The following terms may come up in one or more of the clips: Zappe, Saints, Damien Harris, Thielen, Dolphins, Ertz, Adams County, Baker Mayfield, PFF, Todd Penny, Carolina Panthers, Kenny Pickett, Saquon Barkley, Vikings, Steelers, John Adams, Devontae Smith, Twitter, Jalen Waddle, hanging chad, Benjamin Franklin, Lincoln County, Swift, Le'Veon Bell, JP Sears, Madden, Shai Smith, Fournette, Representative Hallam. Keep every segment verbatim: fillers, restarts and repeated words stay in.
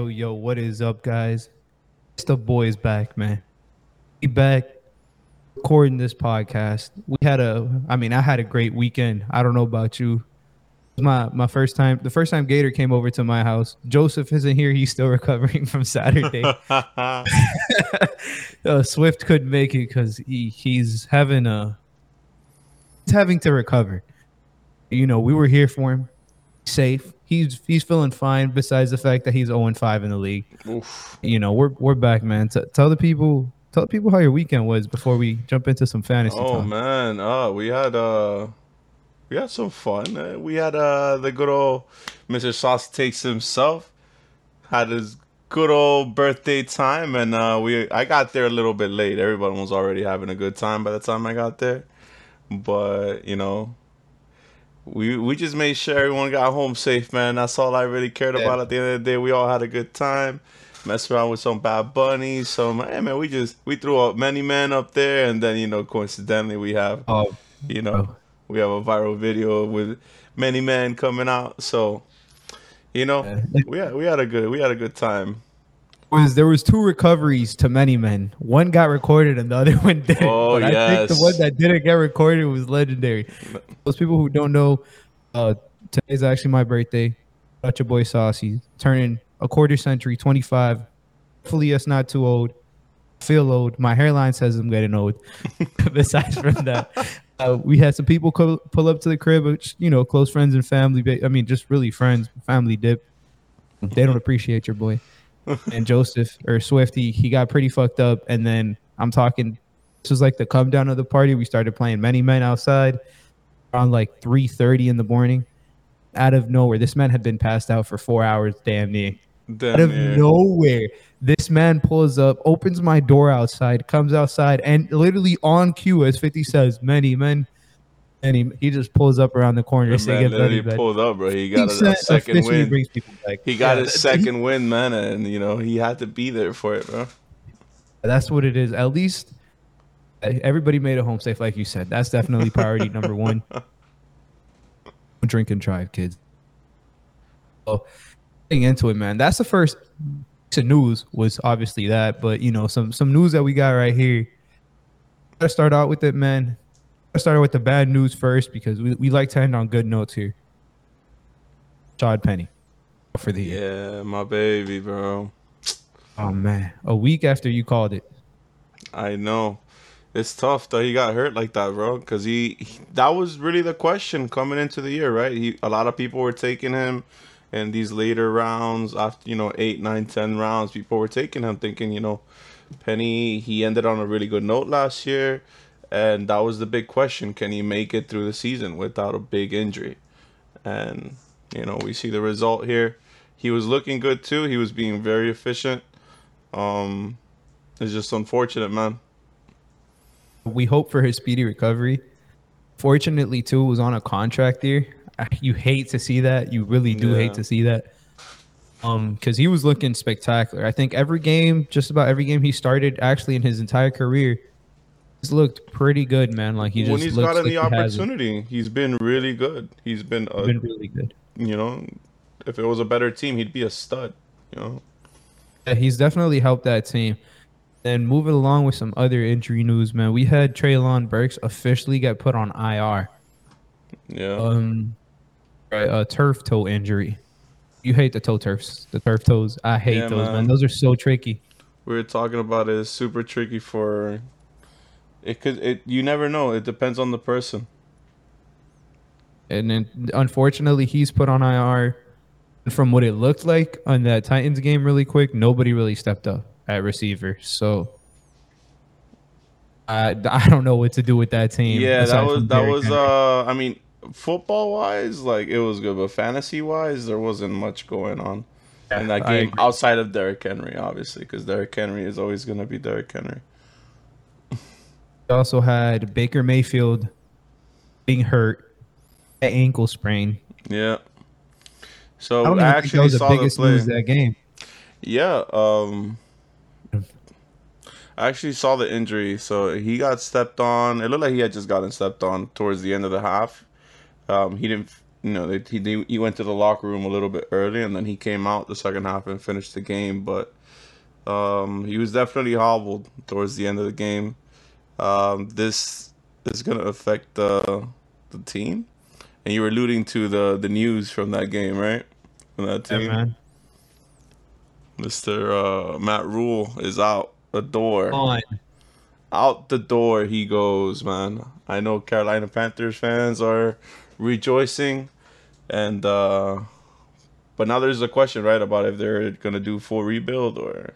Yo, yo, what is up, guys? It's the boys back, man. We back recording this podcast. We had a, I mean, I had a great weekend. I don't know about you. My my first time, the first time Gator came over to my house. Joseph isn't here. He's still recovering from Saturday. uh, Swift couldn't make it because he, he's having a, he's having to recover. You know, we were here for him. Safe. He's he's feeling fine. Besides the fact that he's oh and five in the league. Oof. You know, we're we're back, man. T- tell the people, tell the people how your weekend was before we jump into some fantasy. Oh time. man, uh, we had uh, we had some fun. We had uh, the good old Mister Sauce Takes himself had his good old birthday time, and uh, we I got there a little bit late. Everyone was already having a good time by the time I got there, but you know. We we just made sure everyone got home safe, man. That's all I really cared about. Yeah. At the end of the day, we all had a good time. Messed around with some Bad Bunnies. So, hey, man, we just we threw up many men up there. And then, you know, coincidentally, we have, oh. you know, we have a viral video with many men coming out. So, you know, yeah. we had, we had a good we had a good time. Was there was two recoveries to many men. One got recorded and the other one didn't. Oh, but I yes. think the one that didn't get recorded was legendary. Those people who don't know, uh, today's actually my birthday. That's your boy Saucy. Turning a quarter century, twenty-five. Hopefully that's not too old. I feel old. My hairline says I'm getting old. Besides from that, uh, we had some people co- pull up to the crib, which, you know, close friends and family. I mean, just really friends, family dip. They don't appreciate your boy. And Joseph or Swifty, he got pretty fucked up. And then I'm talking, this was like the come down of the party. We started playing many men outside around like three thirty in the morning. Out of nowhere, this man had been passed out for four hours, damn near. Damn out of near. nowhere, this man pulls up, opens my door outside, comes outside, and literally on cue, as fifty says, many men. And he, he just pulls up around the corner. So man, he pulled up, bro. He got he a, a second win. Brings people back. He got yeah, his second he, win, man, and you know he had to be there for it, bro. That's what it is. At least everybody made it home safe, like you said. That's definitely priority number one. Drink and drive, kids. So getting into it, man. That's the first piece of news was obviously that, but you know some some news that we got right here. Gotta start out with it, man. I started with the bad news first because we, we like to end on good notes here. Todd Penny for the year. Yeah, my baby, bro. Oh, man. A week after you called it. I know. It's tough, though. He got hurt like that, bro, because he, he that was really the question coming into the year, right? He, a lot of people were taking him in these later rounds, after, you know, eight, nine, ten rounds. People were taking him thinking, you know, Penny, he ended on a really good note last year. And that was the big question. Can he make it through the season without a big injury? And, you know, we see the result here. He was looking good, too. He was being very efficient. Um, it's just unfortunate, man. We hope for his speedy recovery. Fortunately, too, it was on a contract here. You hate to see that. You really do yeah. hate to see that. Um, because he was looking spectacular. I think every game, just about every game he started, actually in his entire career, he's looked pretty good, man. Like he just when he's looks gotten like the opportunity, he he's been really good. He's been, a, been really good. You know, if it was a better team, he'd be a stud. You know, yeah, he's definitely helped that team. And moving along with some other injury news, man, we had Treylon Burks officially get put on I R. Yeah. Um, right. A turf toe injury. You hate the toe turfs, the turf toes. I hate yeah, those, man. man. Those are so tricky. We were talking about it. It's super tricky for. It could. It you never know. It depends on the person. And then, unfortunately, he's put on I R. From what it looked like on that Titans game, really quick, nobody really stepped up at receiver. So I I don't know what to do with that team. Yeah, that was that was. Uh, I mean, football wise, like it was good, but fantasy wise, there wasn't much going on in that game outside of Derrick Henry, obviously, because Derrick Henry is always going to be Derrick Henry. Also had Baker Mayfield being hurt, an ankle sprain. Yeah. So I, don't I actually think that was saw the biggest the play. News that game. Yeah. Um. I actually saw the injury. So he got stepped on. It looked like he had just gotten stepped on towards the end of the half. Um. He didn't. you know, they, he, he went to the locker room a little bit early, and then he came out the second half and finished the game. But um, he was definitely hobbled towards the end of the game. Um, this is going to affect the the team. And you were alluding to the, the news from that game, right? From that team. Yeah, man. Mister Uh, Matt Rule is out the door. On. Out the door he goes, man. I know Carolina Panthers fans are rejoicing, and uh, but now there's a question, right, about if they're going to do full rebuild or.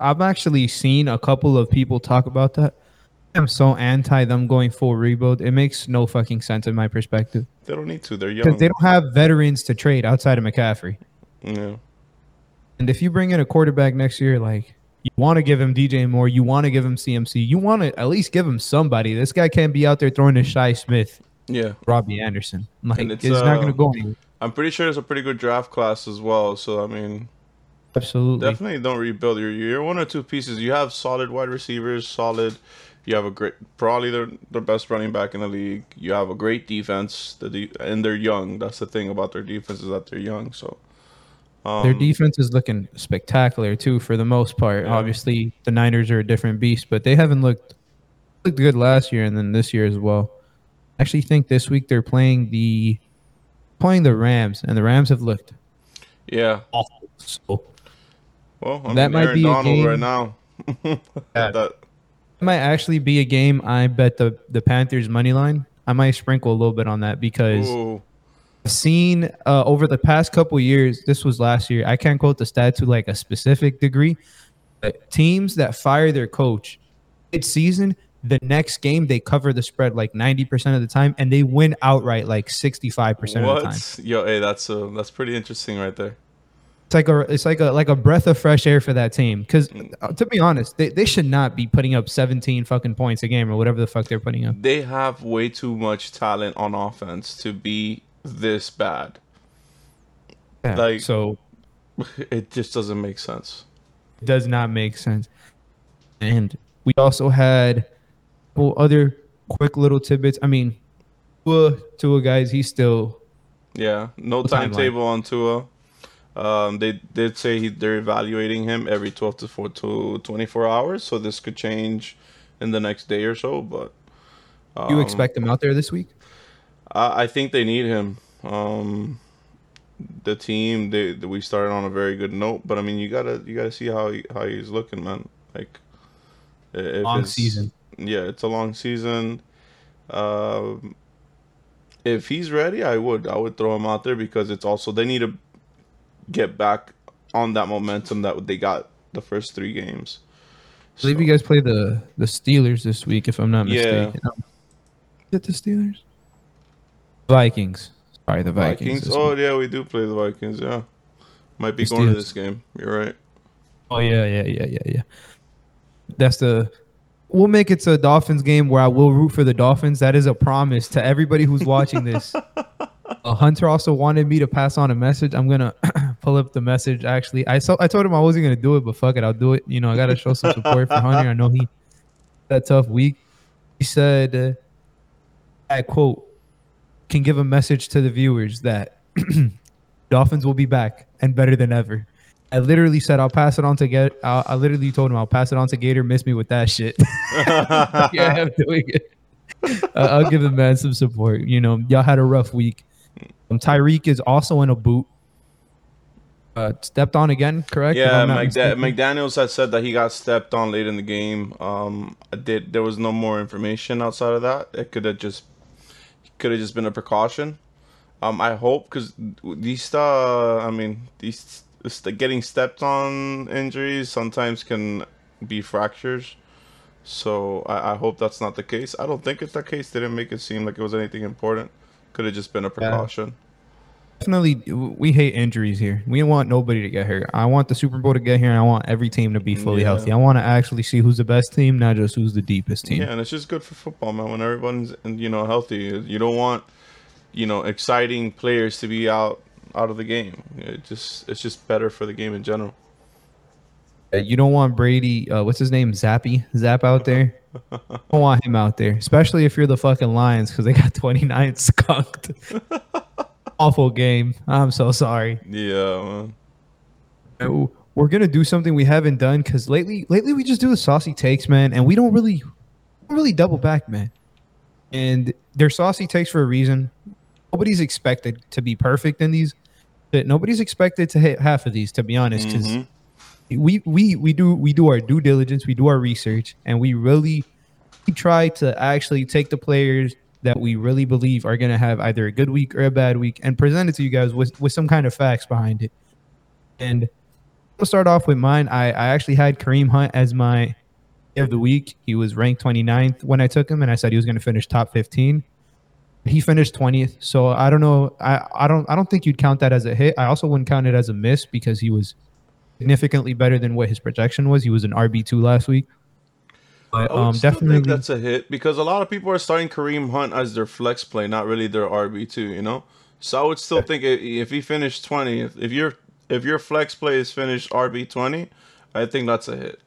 I've actually seen a couple of people talk about that. I'm so anti them going full rebuild. It makes no fucking sense in my perspective. They don't need to. They're young. Because they don't have veterans to trade outside of McCaffrey. Yeah. And if you bring in a quarterback next year, like, you want to give him D J Moore, you want to give him C M C, you want to at least give him somebody. This guy can't be out there throwing to Shai Smith, yeah, Robbie Anderson. Like, and it's, it's uh, not going to go anywhere. I'm pretty sure there's a pretty good draft class as well. So, I mean, absolutely. Definitely don't rebuild. Your You're one or two pieces. You have solid wide receivers, solid. You have a great, probably the, the best running back in the league. You have a great defense, the de- and they're young. That's the thing about their defense is that they're young, so. Um, Their defense is looking spectacular, too, for the most part. Yeah. Obviously, the Niners are a different beast, but they haven't looked looked good last year and then this year as well. I actually think this week they're playing the playing the Rams, and the Rams have looked yeah awful. So, well, I mean, that might be Donald a game right now. that, that might actually be a game. I bet the, the Panthers money line. I might sprinkle a little bit on that because. Ooh. Seen uh, over the past couple years, this was last year, I can't quote the stat to like a specific degree, but teams that fire their coach mid-season, the next game they cover the spread like ninety percent of the time, and they win outright like sixty-five percent what? Of the time. Yo, hey, that's a, that's pretty interesting right there. It's like a it's like a like a breath of fresh air for that team because uh, to be honest, they, they should not be putting up seventeen fucking points a game or whatever the fuck they're putting up. They have way too much talent on offense to be this bad. Yeah, like, so it just doesn't make sense. It does not make sense. And we also had well, other quick little tidbits. I mean, Tua, Tua guys, he's still yeah, no timetable on Tua. Um, they did say he, they're evaluating him every twelve to four to twenty-four hours, so this could change in the next day or so. But um, you expect him out there this week? I think they need him. Um, the team, they, we started on a very good note, but I mean, you gotta you gotta see how he, how he's looking, man. Like, if long it's, season. Yeah, it's a long season. Um, if he's ready, I would I would throw him out there because it's also they need to get back on that momentum that they got the first three games. I believe so. You guys play the the Steelers this week, if I'm not mistaken. Yeah. Is it the Steelers? Vikings. Sorry, the Vikings. Vikings. Oh, yeah, we do play the Vikings, yeah. Might be Steelers. Going to this game. You're right. Oh, yeah, yeah, yeah, yeah, yeah. That's the – we'll make it to a Dolphins game where I will root for the Dolphins. That is a promise to everybody who's watching this. uh, Hunter also wanted me to pass on a message. I'm going to pull up the message, actually. I so, I told him I wasn't going to do it, but fuck it, I'll do it. You know, I got to show some support for Hunter. I know he – that tough week. He said, uh, I quote, can give a message to the viewers that Dolphins will be back and better than ever. I literally said I'll pass it on to get. I, I literally told him I'll pass it on to Gator. Miss me with that shit. Yeah, I'm doing it. Uh, I'll give the man some support. You know, y'all had a rough week. Um, Tyreek is also in a boot. Uh, stepped on again, correct? Yeah, McDa- McDaniels had said that he got stepped on late in the game. Um, I did. There was no more information outside of that. It could have just. Could have just been a precaution. Um, I hope because these, uh, I mean, these getting stepped on injuries sometimes can be fractures. So I, I hope that's not the case. I don't think it's the case. They didn't make it seem like it was anything important. Could have just been a precaution. Yeah. Definitely, we hate injuries here. We want nobody to get hurt. I want the Super Bowl to get here, and I want every team to be fully yeah. healthy. I want to actually see who's the best team, not just who's the deepest team. Yeah, and it's just good for football, man. When everyone's you know healthy, you don't want you know exciting players to be out out of the game. It just it's just better for the game in general. You don't want Brady, uh, what's his name, Zappe, Zappe out there. You don't want him out there, especially if you're the fucking Lions, because they got twenty-nine skunked. Awful game. I'm so sorry. Yeah, man. We're gonna do something we haven't done, because lately, lately we just do the saucy takes, man, and we don't really, don't really double back, man. And they're saucy takes for a reason. Nobody's expected to be perfect in these. Nobody's expected to hit half of these, to be honest, because. Mm-hmm. We we we do we do our due diligence, we do our research, and we really we try to actually take the players that we really believe are going to have either a good week or a bad week and present it to you guys with, with some kind of facts behind it. And we'll start off with mine. I, I actually had Kareem Hunt as my day of the week. He was ranked twenty-ninth when I took him, and I said he was going to finish top fifteen. He finished twentieth, so I don't know. I, I don't I don't think you'd count that as a hit. I also wouldn't count it as a miss because he was significantly better than what his projection was. He was an R B two last week. But, um, I would still definitely think that's a hit because a lot of people are starting Kareem Hunt as their flex play, not really their R B two, you know? So I would still think if he finished twenty, if, if, your, if your flex play is finished R B twenty, I think that's a hit.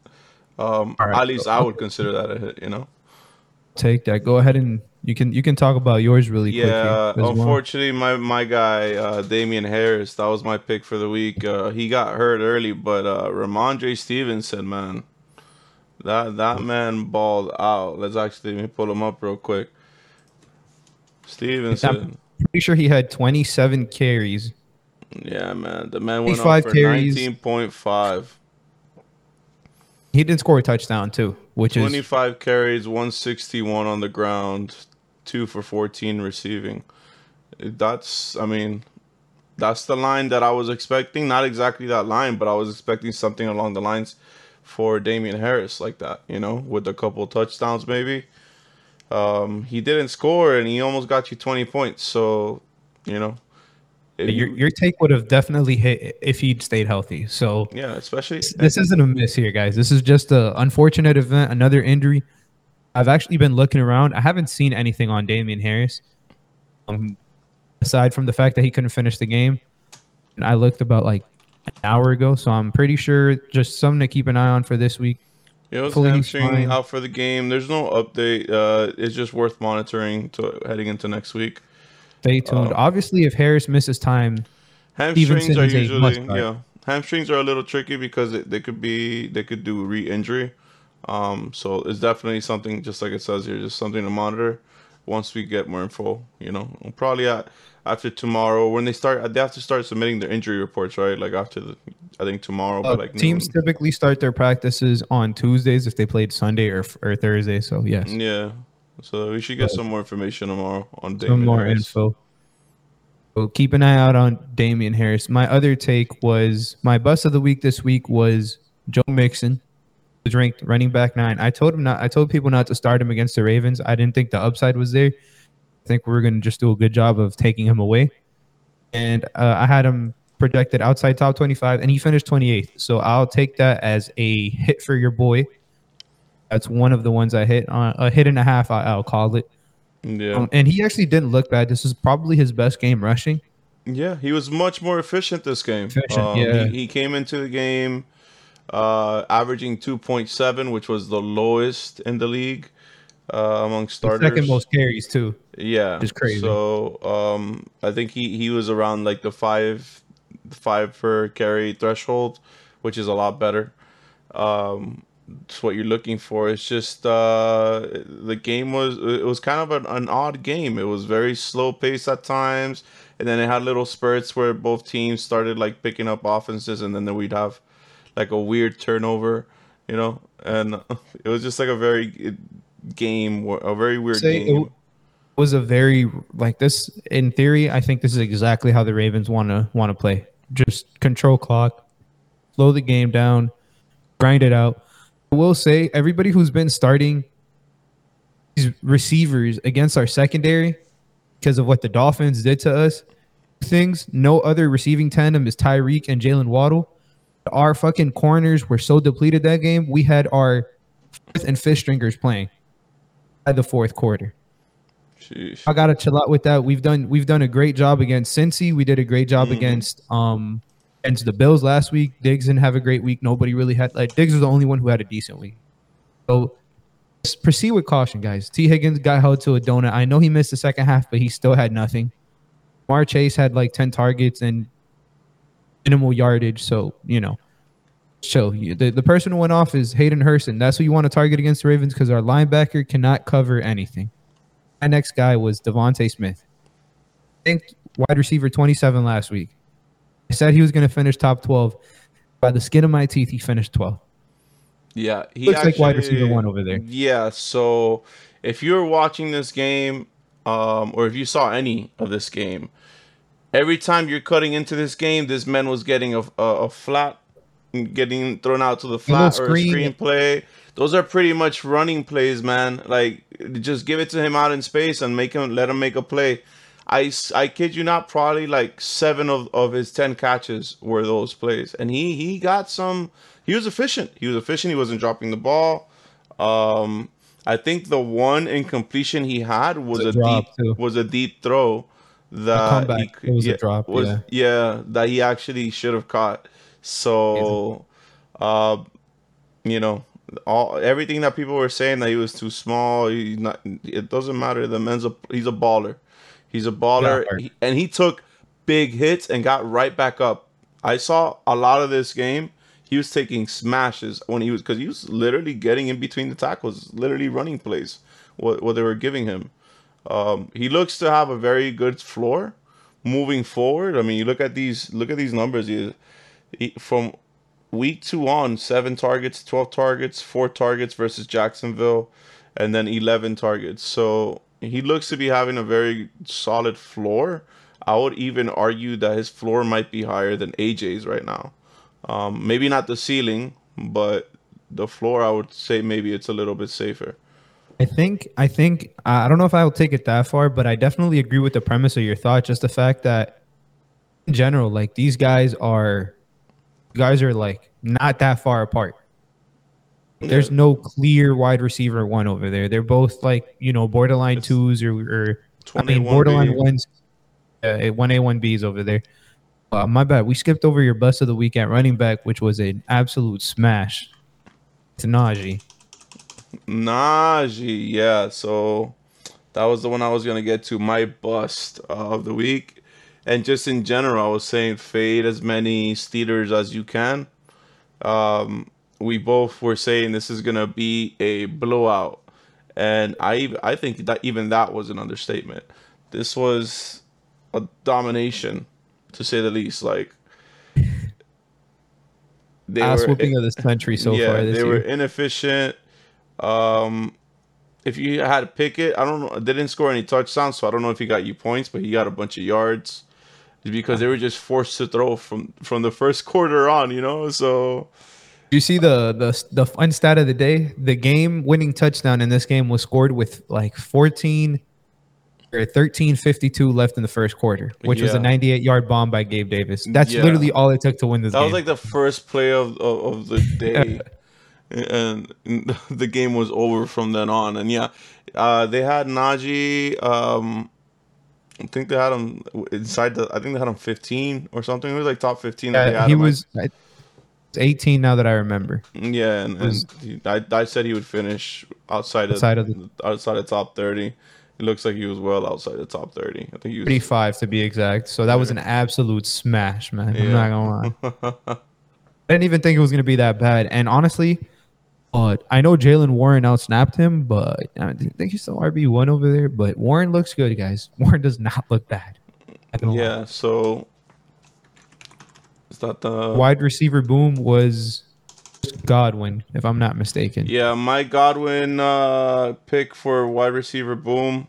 Um, right, at least so I would consider that a hit, you know? Take that. Go ahead and you can you can talk about yours really quick. Yeah, unfortunately, well. my, my guy, uh, Damien Harris, that was my pick for the week. Uh, he got hurt early, but uh, Ramondre Stevenson, man, that that man balled out. Let's actually let me pull him up real quick. Stevenson. I'm pretty sure he had twenty-seven carries. Yeah, man. The man went off for nineteen point five. He did score a touchdown, too, which is twenty-five carries, one sixty-one on the ground, two for fourteen receiving. That's, I mean, that's the line that I was expecting. Not exactly that line, but I was expecting something along the lines for Damien Harris like that, you know, with a couple touchdowns maybe. Um, he didn't score, and he almost got you twenty points. So, you know. Your your take would have definitely hit if he'd stayed healthy. So yeah, especially this isn't a miss here, guys. This is just an unfortunate event, another injury. I've actually been looking around. I haven't seen anything on Damien Harris, um, aside from the fact that he couldn't finish the game. And I looked about like an hour ago, so I'm pretty sure just something to keep an eye on for this week. It was hamstring out for the game. There's no update. Uh, it's just worth monitoring to heading into next week. Stay tuned. Um, Obviously, if Harris misses time, hamstrings are usually yeah. Hamstrings are a little tricky because it, they could be they could do re-injury. Um, so it's definitely something just like it says here, just something to monitor. Once we get more info, you know, probably at, after tomorrow when they start, they have to start submitting their injury reports, right? Like after the, I think tomorrow. Uh, but like teams noon. Typically start their practices on Tuesdays if they played Sunday or or Thursday. So yes. Yeah. So we should get some more information tomorrow on Damien Some more Harris. info. So keep an eye out on Damien Harris. My other take was, my bust of the week this week was Joe Mixon. He was ranked running back nine. I told him not. I told people not to start him against the Ravens. I didn't think the upside was there. I think we were going to just do a good job of taking him away. And uh, I had him projected outside top twenty-five, and he finished twenty-eighth. So I'll take that as a hit for your boy. That's one of the ones I hit on a hit and a half. I, I'll call it. Yeah. Um, and he actually didn't look bad. This is probably his best game rushing. Yeah, he was much more efficient this game. Efficient, um, yeah. He, he came into the game uh, averaging two point seven, which was the lowest in the league uh, among starters. The second most carries too. Yeah, just crazy. So um, I think he, he was around like the five five per carry threshold, which is a lot better. Um, It's what you're looking for. It's just uh, the game was it was kind of an, an odd game. It was very slow paced at times, and then it had little spurts where both teams started like picking up offenses, and then, then we'd have like a weird turnover, you know. And it was just like a very game, a very weird Say game. It was a very like this. In theory, I think this is exactly how the Ravens want to want to play. Just control clock, slow the game down, grind it out. I will say, everybody who's been starting these receivers against our secondary because of what the Dolphins did to us, things, no other receiving tandem is Tyreek and Jalen Waddle. Our fucking corners were so depleted that game, we had our fifth and fifth stringers playing at the fourth quarter. Jeez. I gotta chill out with that. We've done we've done a great job against Cincy. We did a great job mm-hmm. against um And to the Bills last week, Diggs didn't have a great week. Nobody really had, like, Diggs was the only one who had a decent week. So just proceed with caution, guys. T. Higgins got held to a donut. I know he missed the second half, but he still had nothing. Jamar Chase had like ten targets and minimal yardage. So, you know, chill. The, the person who went off is Hayden Hurst. That's who you want to target against the Ravens because our linebacker cannot cover anything. My next guy was Devontae Smith. I think wide receiver twenty-seven last week. I said he was going to finish top twelve. By the skin of my teeth, he finished twelfth. Yeah. He looks actually, like wide receiver one over there. Yeah, so if you were watching this game um, or if you saw any of this game, every time you're cutting into this game, this man was getting a, a, a flat, getting thrown out to the flat or screen. a screen play. Those are pretty much running plays, man. Like, just give it to him out in space and make him let him make a play. I, I kid you not, probably like seven of, of his ten catches were those plays. And he, he got some... He was efficient. He was efficient. He wasn't dropping the ball. Um, I think the one incompletion he had was a, a deep too. was a deep throw that he, it was yeah, a drop. Was, yeah. yeah, that he actually should have caught. So, uh, you know, all everything that people were saying that he was too small. He not. It doesn't matter. The man's a he's a baller. He's a baller, he, and he took big hits and got right back up. I saw a lot of this game. He was taking smashes when he was because he was literally getting in between the tackles, literally running plays. What what they were giving him, um, he looks to have a very good floor moving forward. I mean, you look at these look at these numbers. He, he, from week two on, seven targets, twelve targets, four targets versus Jacksonville, and then eleven targets. So he looks to be having a very solid floor. I would even argue that his floor might be higher than A J's right now. Um, maybe not the ceiling, but the floor, I would say maybe it's a little bit safer. I think, I think, I don't know if I will take it that far, but I definitely agree with the premise of your thought. Just the fact that in general, like these guys are, guys are like not that far apart. There's yeah. no clear wide receiver one over there. They're both like, you know, borderline it's twos or, or I mean, borderline ones, yeah, one A, one B's over there. Uh, my bad. We skipped over your bust of the week at running back, which was an absolute smash to Najee. Najee, yeah. So that was the one I was going to get to, my bust of the week. And just in general, I was saying fade as many Steelers as you can. Um, we both were saying this is going to be a blowout. And I, I think that even that was an understatement. This was a domination, to say the least. Like, they ass whooping of this country so yeah, far this they year. Were inefficient. Um, if you had Pickett, I don't know, they didn't score any touchdowns, so I don't know if he got you points, but he got a bunch of yards because they were just forced to throw from, from the first quarter on, you know. So you see the the the fun stat of the day: the game winning touchdown in this game was scored with like fourteen. thirteen fifty-two left in the first quarter, which yeah. was a ninety-eight-yard bomb by Gabe Davis. That's yeah. literally all it took to win this that game. That was like the first play of, of, of the day, and the game was over from then on. And, yeah, uh, they had Najee, um, I think they had him inside the – I think they had him fifteen or something. It was like top fifteen. Yeah, that they had he him was like. eighteen now that I remember. Yeah, and, was, and I, I said he would finish outside, outside of, of the, outside of top thirty. It looks like he was well outside the top thirty. I think he was thirty-five to be exact. So that was an absolute smash, man. I'm yeah. not gonna lie. I didn't even think it was gonna be that bad. And honestly, uh, I know Jalen Warren outsnapped him, but I think he's still R B one over there. But Warren looks good, guys. Warren does not look bad. Yeah. Lie. So is that the wide receiver boom was Godwin, if I'm not mistaken. Yeah, my Godwin uh, pick for wide receiver boom.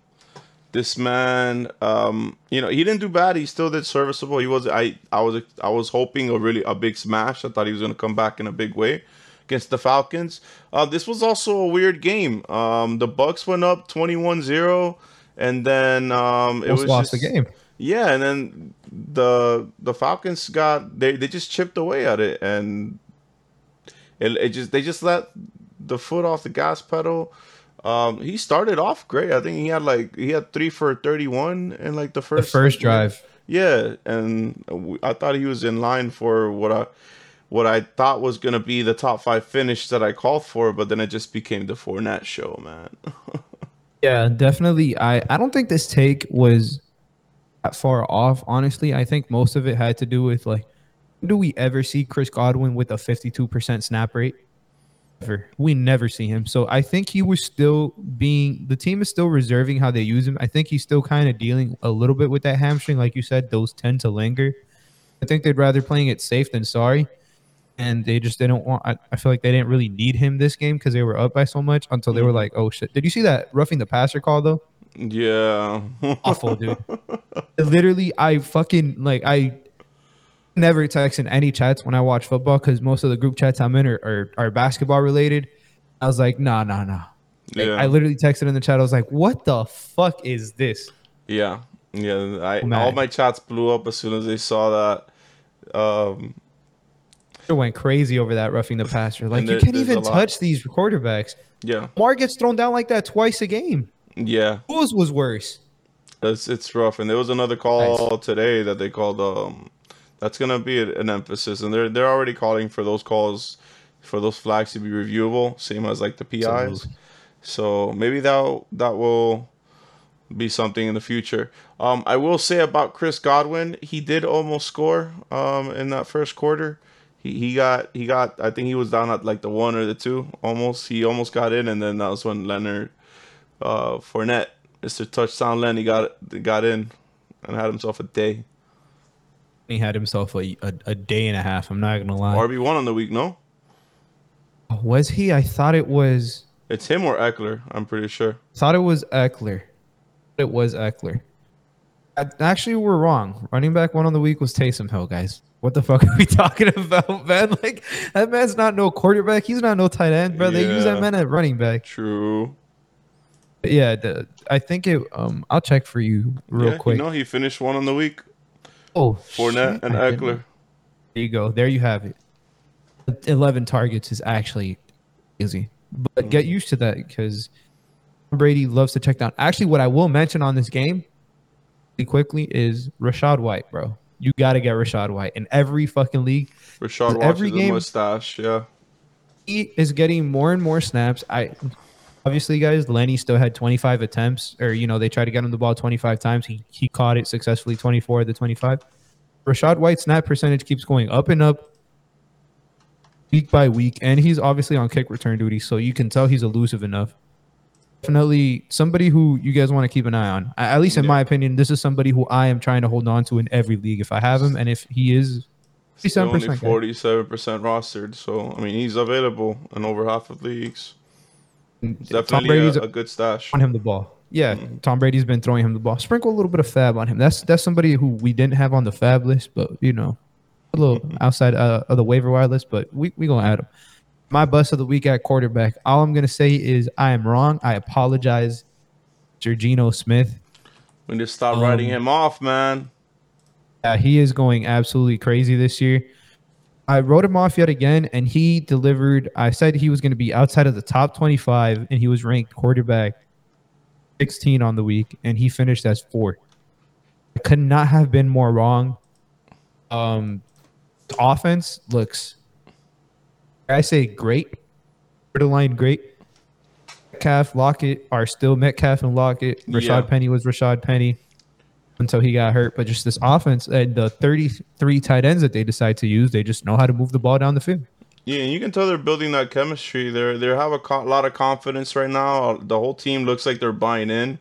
This man, um, you know, he didn't do bad. He still did serviceable. He was I I was I was hoping a really a big smash. I thought he was going to come back in a big way against the Falcons. Uh, this was also a weird game. Um, the Bucs went up twenty-one zero, and then um, it was lost just, the game. Yeah, and then the the Falcons got they they just chipped away at it and. It, it just they just let the foot off the gas pedal. Um, he started off great. I think he had like he had three for thirty-one in like the first the first drive. Yeah, and I thought he was in line for what I what I thought was going to be the top five finish that I called for, but then it just became the Fournette show, man. Yeah, definitely. I, I don't think this take was that far off, honestly. I think most of it had to do with, like, do we ever see Chris Godwin with a fifty-two percent snap rate? Ever. We never see him. So I think he was still being – the team is still reserving how they use him. I think he's still kind of dealing a little bit with that hamstring. Like you said, those tend to linger. I think they'd rather playing it safe than sorry. And they just didn't want I, – I feel like they didn't really need him this game because they were up by so much until they were like, oh, shit. Did you see that roughing the passer call, though? Yeah. Awful, dude. Literally, I fucking – like, I – never text in any chats when I watch football because most of the group chats I'm in are, are, are basketball related. I was like, nah, nah, nah. Yeah. I, I literally texted in the chat. I was like, what the fuck is this? Yeah. Yeah. I, oh, all my chats blew up as soon as they saw that. Um, I went crazy over that roughing the passer. Like, there, you can't even touch these quarterbacks. Yeah. Lamar gets thrown down like that twice a game. Yeah. Whose was worse? It's, it's rough. And there was another call nice. today that they called um, – that's going to be an emphasis. And they're they're already calling for those calls, for those flags to be reviewable, same as like the P Is. So maybe that that will be something in the future. Um, I will say about Chris Godwin, he did almost score um, in that first quarter. He he got, he got, I think he was down at like the one or the two almost. He almost got in, and then that was when Leonard uh, Fournette, Mister Touchdown Lenny, got, got in and had himself a day. He had himself a, a a day and a half. I'm not gonna lie. R B one on the week, no? Was he? I thought it was. It's him or Eckler. I'm pretty sure. Thought it was Eckler. It was Eckler. I, actually, we're wrong. Running back one on the week was Taysom Hill, guys. What the fuck are we talking about, man? Like, that man's not no quarterback. He's not no tight end, bro. Yeah. They use that man at running back. True. But yeah, the, I think it. Um, I'll check for you real yeah, quick. You know, he finished one on the week. Oh, Fournette shit, and Eckler. There you go. There you have it. eleven targets is actually easy. But mm. get used to that because Brady loves to check down. Actually, what I will mention on this game quickly is Rashad White, bro. You got to get Rashad White in every fucking league. Rashad White with the mustache, yeah. He is getting more and more snaps. I Obviously, guys, Lenny still had twenty-five attempts, or, you know, they tried to get him the ball twenty-five times. He he caught it successfully twenty-four of the twenty-five. Rashad White's snap percentage keeps going up and up week by week, and he's obviously on kick return duty, so you can tell he's elusive enough. Definitely somebody who you guys want to keep an eye on. At least in yeah. my opinion, this is somebody who I am trying to hold on to in every league if I have him, and if he is forty-seven percent. Only forty-seven percent rostered, so, I mean, he's available in over half of leagues. Definitely Tom Brady's a, a good stash on him the ball. Yeah, mm-hmm. Tom Brady's been throwing him the ball. Sprinkle a little bit of fab on him. That's that's somebody who we didn't have on the fab list, but you know, a little outside uh, of the waiver wire list. But we we gonna add him. My bust of the week at quarterback. All I'm gonna say is I am wrong. I apologize, Mister Geno Smith. We need to stop um, writing him off, man. Yeah, he is going absolutely crazy this year. I wrote him off yet again, and he delivered. I said he was going to be outside of the top twenty-five, and he was ranked quarterback sixteen on the week, and he finished as fourth. I could not have been more wrong. Um, the offense looks, I say, great. Borderline great. Metcalf, Lockett are still Metcalf and Lockett. Rashad yeah. Penny was Rashad Penny until he got hurt, but just this offense and the thirty-three tight ends that they decide to use, they just know how to move the ball down the field. Yeah, and you can tell they're building that chemistry. They they have a co- lot of confidence right now. The whole team looks like they're buying in.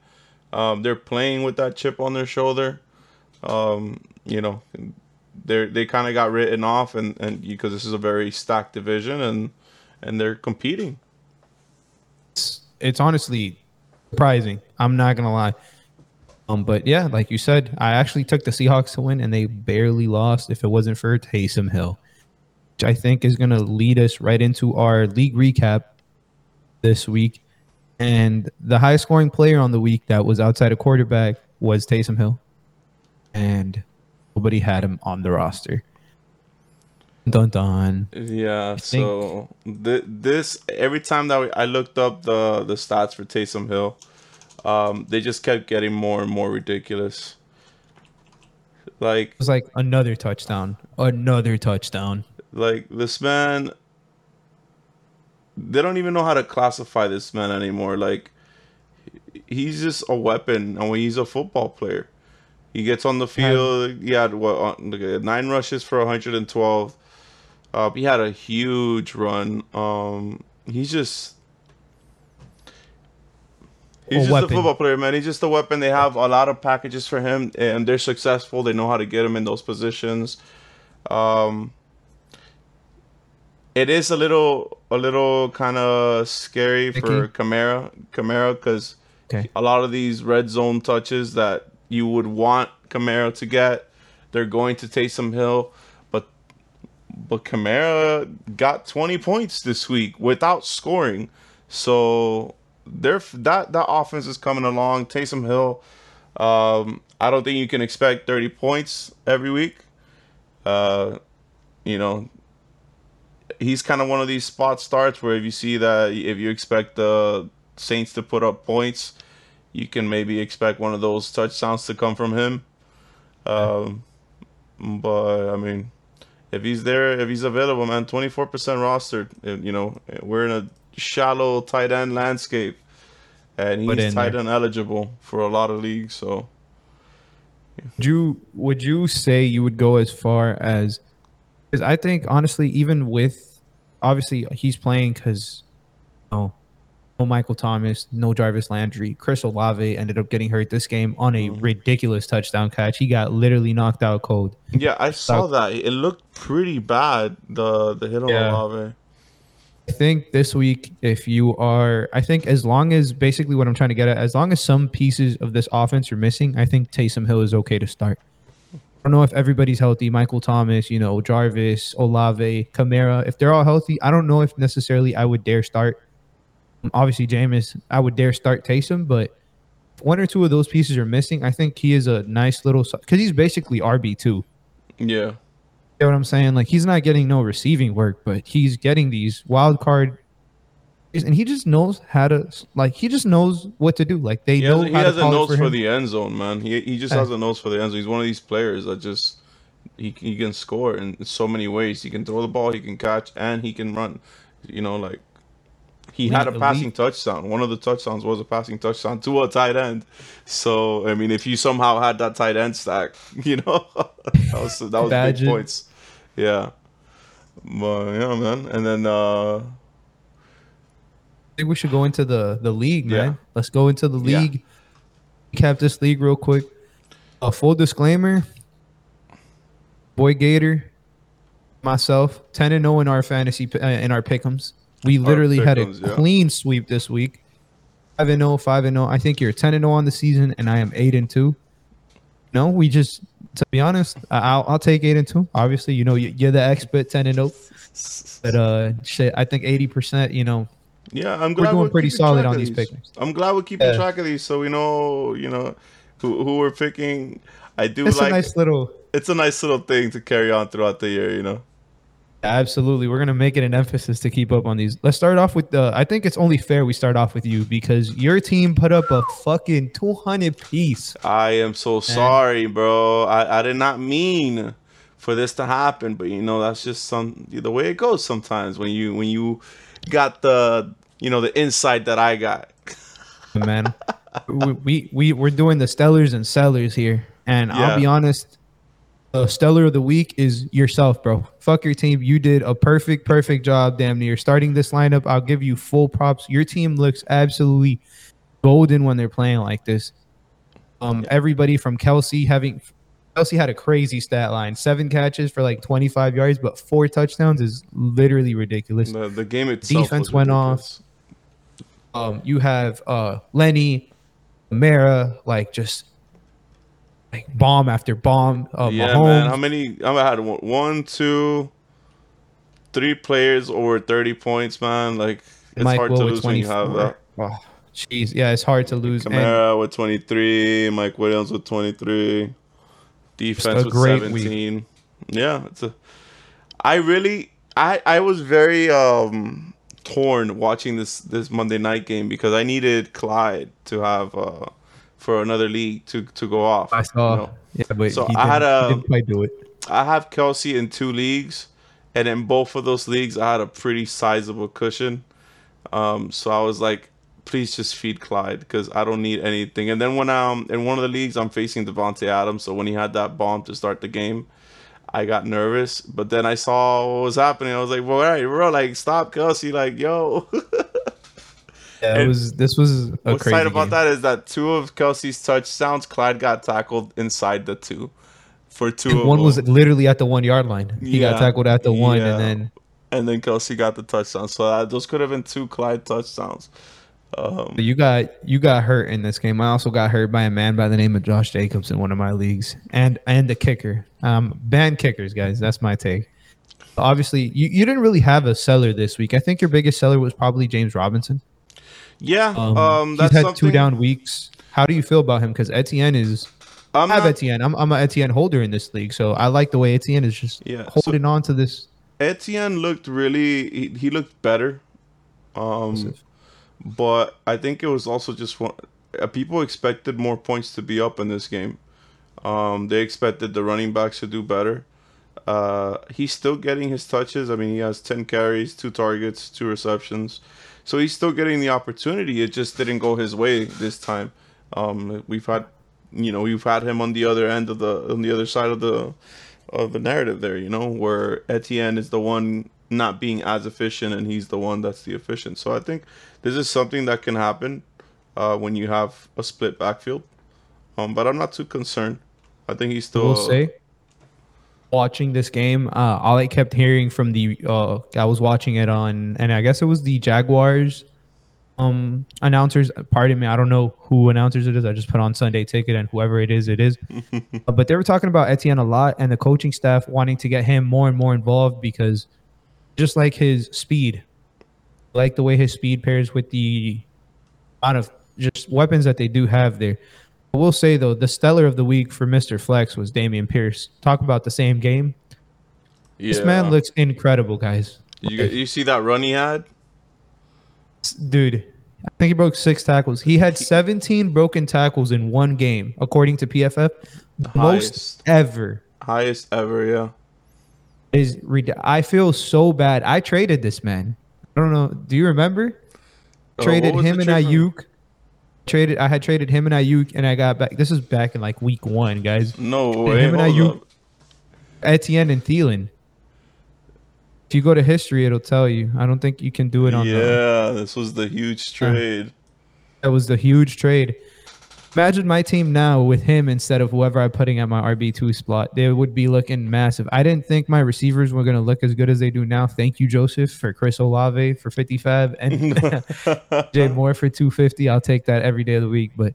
Um, they're playing with that chip on their shoulder. Um, you know, they they kind of got written off, and and because this is a very stacked division, and and they're competing. It's, it's honestly surprising. I'm not gonna lie. Um, but yeah, like you said, I actually took the Seahawks to win, and they barely lost if it wasn't for Taysom Hill, which I think is going to lead us right into our league recap this week. And the highest scoring player on the week that was outside of quarterback was Taysom Hill, and nobody had him on the roster. Dun dun. Yeah. So th- this every time that we, I looked up the the stats for Taysom Hill. Um, they just kept getting more and more ridiculous. Like, it was like another touchdown, another touchdown. Like, this man, they don't even know how to classify this man anymore. Like, he's just a weapon, and when he's a football player, he gets on the field. He had what nine rushes for one hundred twelve. Uh, he had a huge run. Um, he's just he's a just weapon. a football player, man. He's just a weapon. They have a lot of packages for him, and they're successful. They know how to get him in those positions. Um, it is a little a little kind of scary Mickey. for Kamara Kamara because okay. a lot of these red zone touches that you would want Kamara to get, they're going to Taysom Hill, but but Kamara got twenty points this week without scoring, so they're that that offense is coming along. Taysom Hill, um, I don't think you can expect thirty points every week. Uh, you know, he's kind of one of these spot starts where if you see that if you expect the Saints to put up points, you can maybe expect one of those touchdowns to come from him. Um, but, I mean, if he's there, if he's available, man, twenty-four percent rostered. You know, we're in a shallow tight end landscape, and he's tight end eligible for a lot of leagues. So, yeah. Would you, would you say you would go as far as – because I think, honestly, even with – obviously, he's playing because you – know, no Michael Thomas, no Jarvis Landry. Chris Olave ended up getting hurt this game on a ridiculous touchdown catch. He got literally knocked out cold. Yeah, I saw that. It looked pretty bad, the, the hit on yeah. Olave. I think this week, if you are... I think as long as... Basically what I'm trying to get at, as long as some pieces of this offense are missing, I think Taysom Hill is okay to start. I don't know if everybody's healthy. Michael Thomas, you know, Jarvis, Olave, Kamara. If they're all healthy, I don't know if necessarily I would dare start. Obviously, Jameis, I would dare start Taysom, but if one or two of those pieces are missing, I think he is a nice little... Because he's basically R B two. Yeah. You know what I'm saying? Like, he's not getting no receiving work, but he's getting these wild card... And he just knows how to... Like, he just knows what to do. Like, they he know has, how He has to a nose for, for the end zone, man. He he just yeah. has a nose for the end zone. He's one of these players that just... He, he can score in so many ways. He can throw the ball, he can catch, and he can run. You know, like... He had a passing touchdown. One of the touchdowns was a passing touchdown to a tight end. So, I mean, if you somehow had that tight end stack, you know, that was, that was big points. Yeah. But, yeah, man. And then... Uh, I think we should go into the, the league, yeah. man. Let's go into the league. Recap yeah. this league real quick. Uh, full disclaimer. Boy Gator, myself, ten and oh in our fantasy, uh, in our pick'ems. We literally had a yeah. clean sweep this week. five and oh, five and oh. I think you're ten and oh on the season, and I am eight and two. No, we just, to be honest, I'll, I'll take eight and two. Obviously, you know, you're the expert, ten and oh. But uh, shit, I think eighty percent, you know, yeah, I'm glad we're doing pretty solid on these pickings. I'm glad we're keeping yeah. track of these so we know, you know, who, who we're picking. I do it's like a nice little, it's a nice little thing to carry on throughout the year, you know. Absolutely. We're going to make it an emphasis to keep up on these. Let's start off with the... I think it's only fair we start off with you because your team put up a fucking two hundred piece. I am so man. sorry, bro. I, I did not mean for this to happen, but, you know, that's just some the way it goes sometimes when you when you got the, you know, the insight that I got. Man, we, we, we, we're doing the stellars and sellers here, and yeah. I'll be honest... The stellar of the week is yourself, bro. Fuck your team. You did a perfect, perfect job, damn near. Starting this lineup, I'll give you full props. Your team looks absolutely golden when they're playing like this. Um, everybody from Kelce having Kelce had a crazy stat line. Seven catches for like twenty-five yards, but four touchdowns is literally ridiculous. The, the game itself defense went ridiculous. off. Um, you have uh Lenny, Mara, like just. Like bomb after bomb. Uh, yeah, Mahomes. man. How many? I had one, one, two, three players over thirty points, man. Like it's Mike hard Will to lose when you have that. Oh, jeez, yeah, it's hard to lose. Kamara and with twenty-three, Mike Williams with twenty-three, defense with seventeen. Week. Yeah, it's a. I really, I, I was very um torn watching this this Monday night game because I needed Clyde to have. Uh, for another league to, to go off. I saw. You know? Yeah, but so he I had a, he didn't quite do it. I have Kelce in two leagues, and in both of those leagues, I had a pretty sizable cushion. Um, so I was like, please just feed Clyde because I don't need anything. And then when I'm in one of the leagues, I'm facing Devontae Adams. So when he had that bomb to start the game, I got nervous. But then I saw what was happening. I was like, well, all right, bro, like, stop Kelce. Like, yo. Yeah, it was, this was a what's crazy. What's exciting about that is that two of Kelce's touchdowns, Clyde got tackled inside the two for two. And of one them. was literally at the one yard line. He yeah. got tackled at the one, yeah. and then and then Kelce got the touchdown. So uh, those could have been two Clyde touchdowns. Um, you got you got hurt in this game. I also got hurt by a man by the name of Josh Jacobs in one of my leagues, and and the kicker. Um, ban kickers, guys. That's my take. Obviously, you, you didn't really have a seller this week. I think your biggest seller was probably James Robinson. Yeah, um, um, that's he's had something. Two down weeks. How do you feel about him? Because Etienne is. I'm I have not, Etienne. I'm I'm an Etienne holder in this league, so I like the way Etienne is just yeah, holding so on to this. Etienne looked really. He, he looked better, um, Joseph. but I think it was also just one. Uh, people expected more points to be up in this game. Um, they expected the running backs to do better. Uh, he's still getting his touches. I mean, he has ten carries, two targets, two receptions. So he's still getting the opportunity. It just didn't go his way this time. Um, we've had, you know, we've had him on the other end of the, on the other side of the, of the narrative there. You know, where Etienne is the one not being as efficient, and he's the one that's the efficient. So I think this is something that can happen uh, when you have a split backfield. Um, but I'm not too concerned. I think he's still. We'll say, watching this game, uh, all I kept hearing from the uh, I was watching it on, and I guess it was the Jaguars um, announcers. Pardon me, I don't know who announcers it is. I just put on Sunday Ticket, and whoever it is, it is. uh, but they were talking about Etienne a lot, and the coaching staff wanting to get him more and more involved because just like his speed, like the way his speed pairs with the amount of just weapons that they do have there. I will say, though, the stellar of the week for Mister Flex was Dameon Pierce. Talk about the same game. Yeah. This man looks incredible, guys. You, you see that run he had? Dude, I think he broke six tackles. He had seventeen broken tackles in one game, according to P F F. The highest. Most ever. Highest ever, yeah. Is I feel so bad. I traded this man. I don't know. Do you remember? Oh, traded him and Ayuk. traded I had traded him and Ayuk, and I got back, this is back in like week one, guys. No way. Him and Ayuk, Etienne and Thielen. If you go to history, it'll tell you. I don't think you can do it on yeah the, this was the huge trade. Uh, that was the huge trade. Imagine my team now with him instead of whoever I'm putting at my R B two slot. They would be looking massive. I didn't think my receivers were going to look as good as they do now. Thank you, Joseph, for Chris Olave for fifty-five and Jay Moore for two fifty. I'll take that every day of the week. But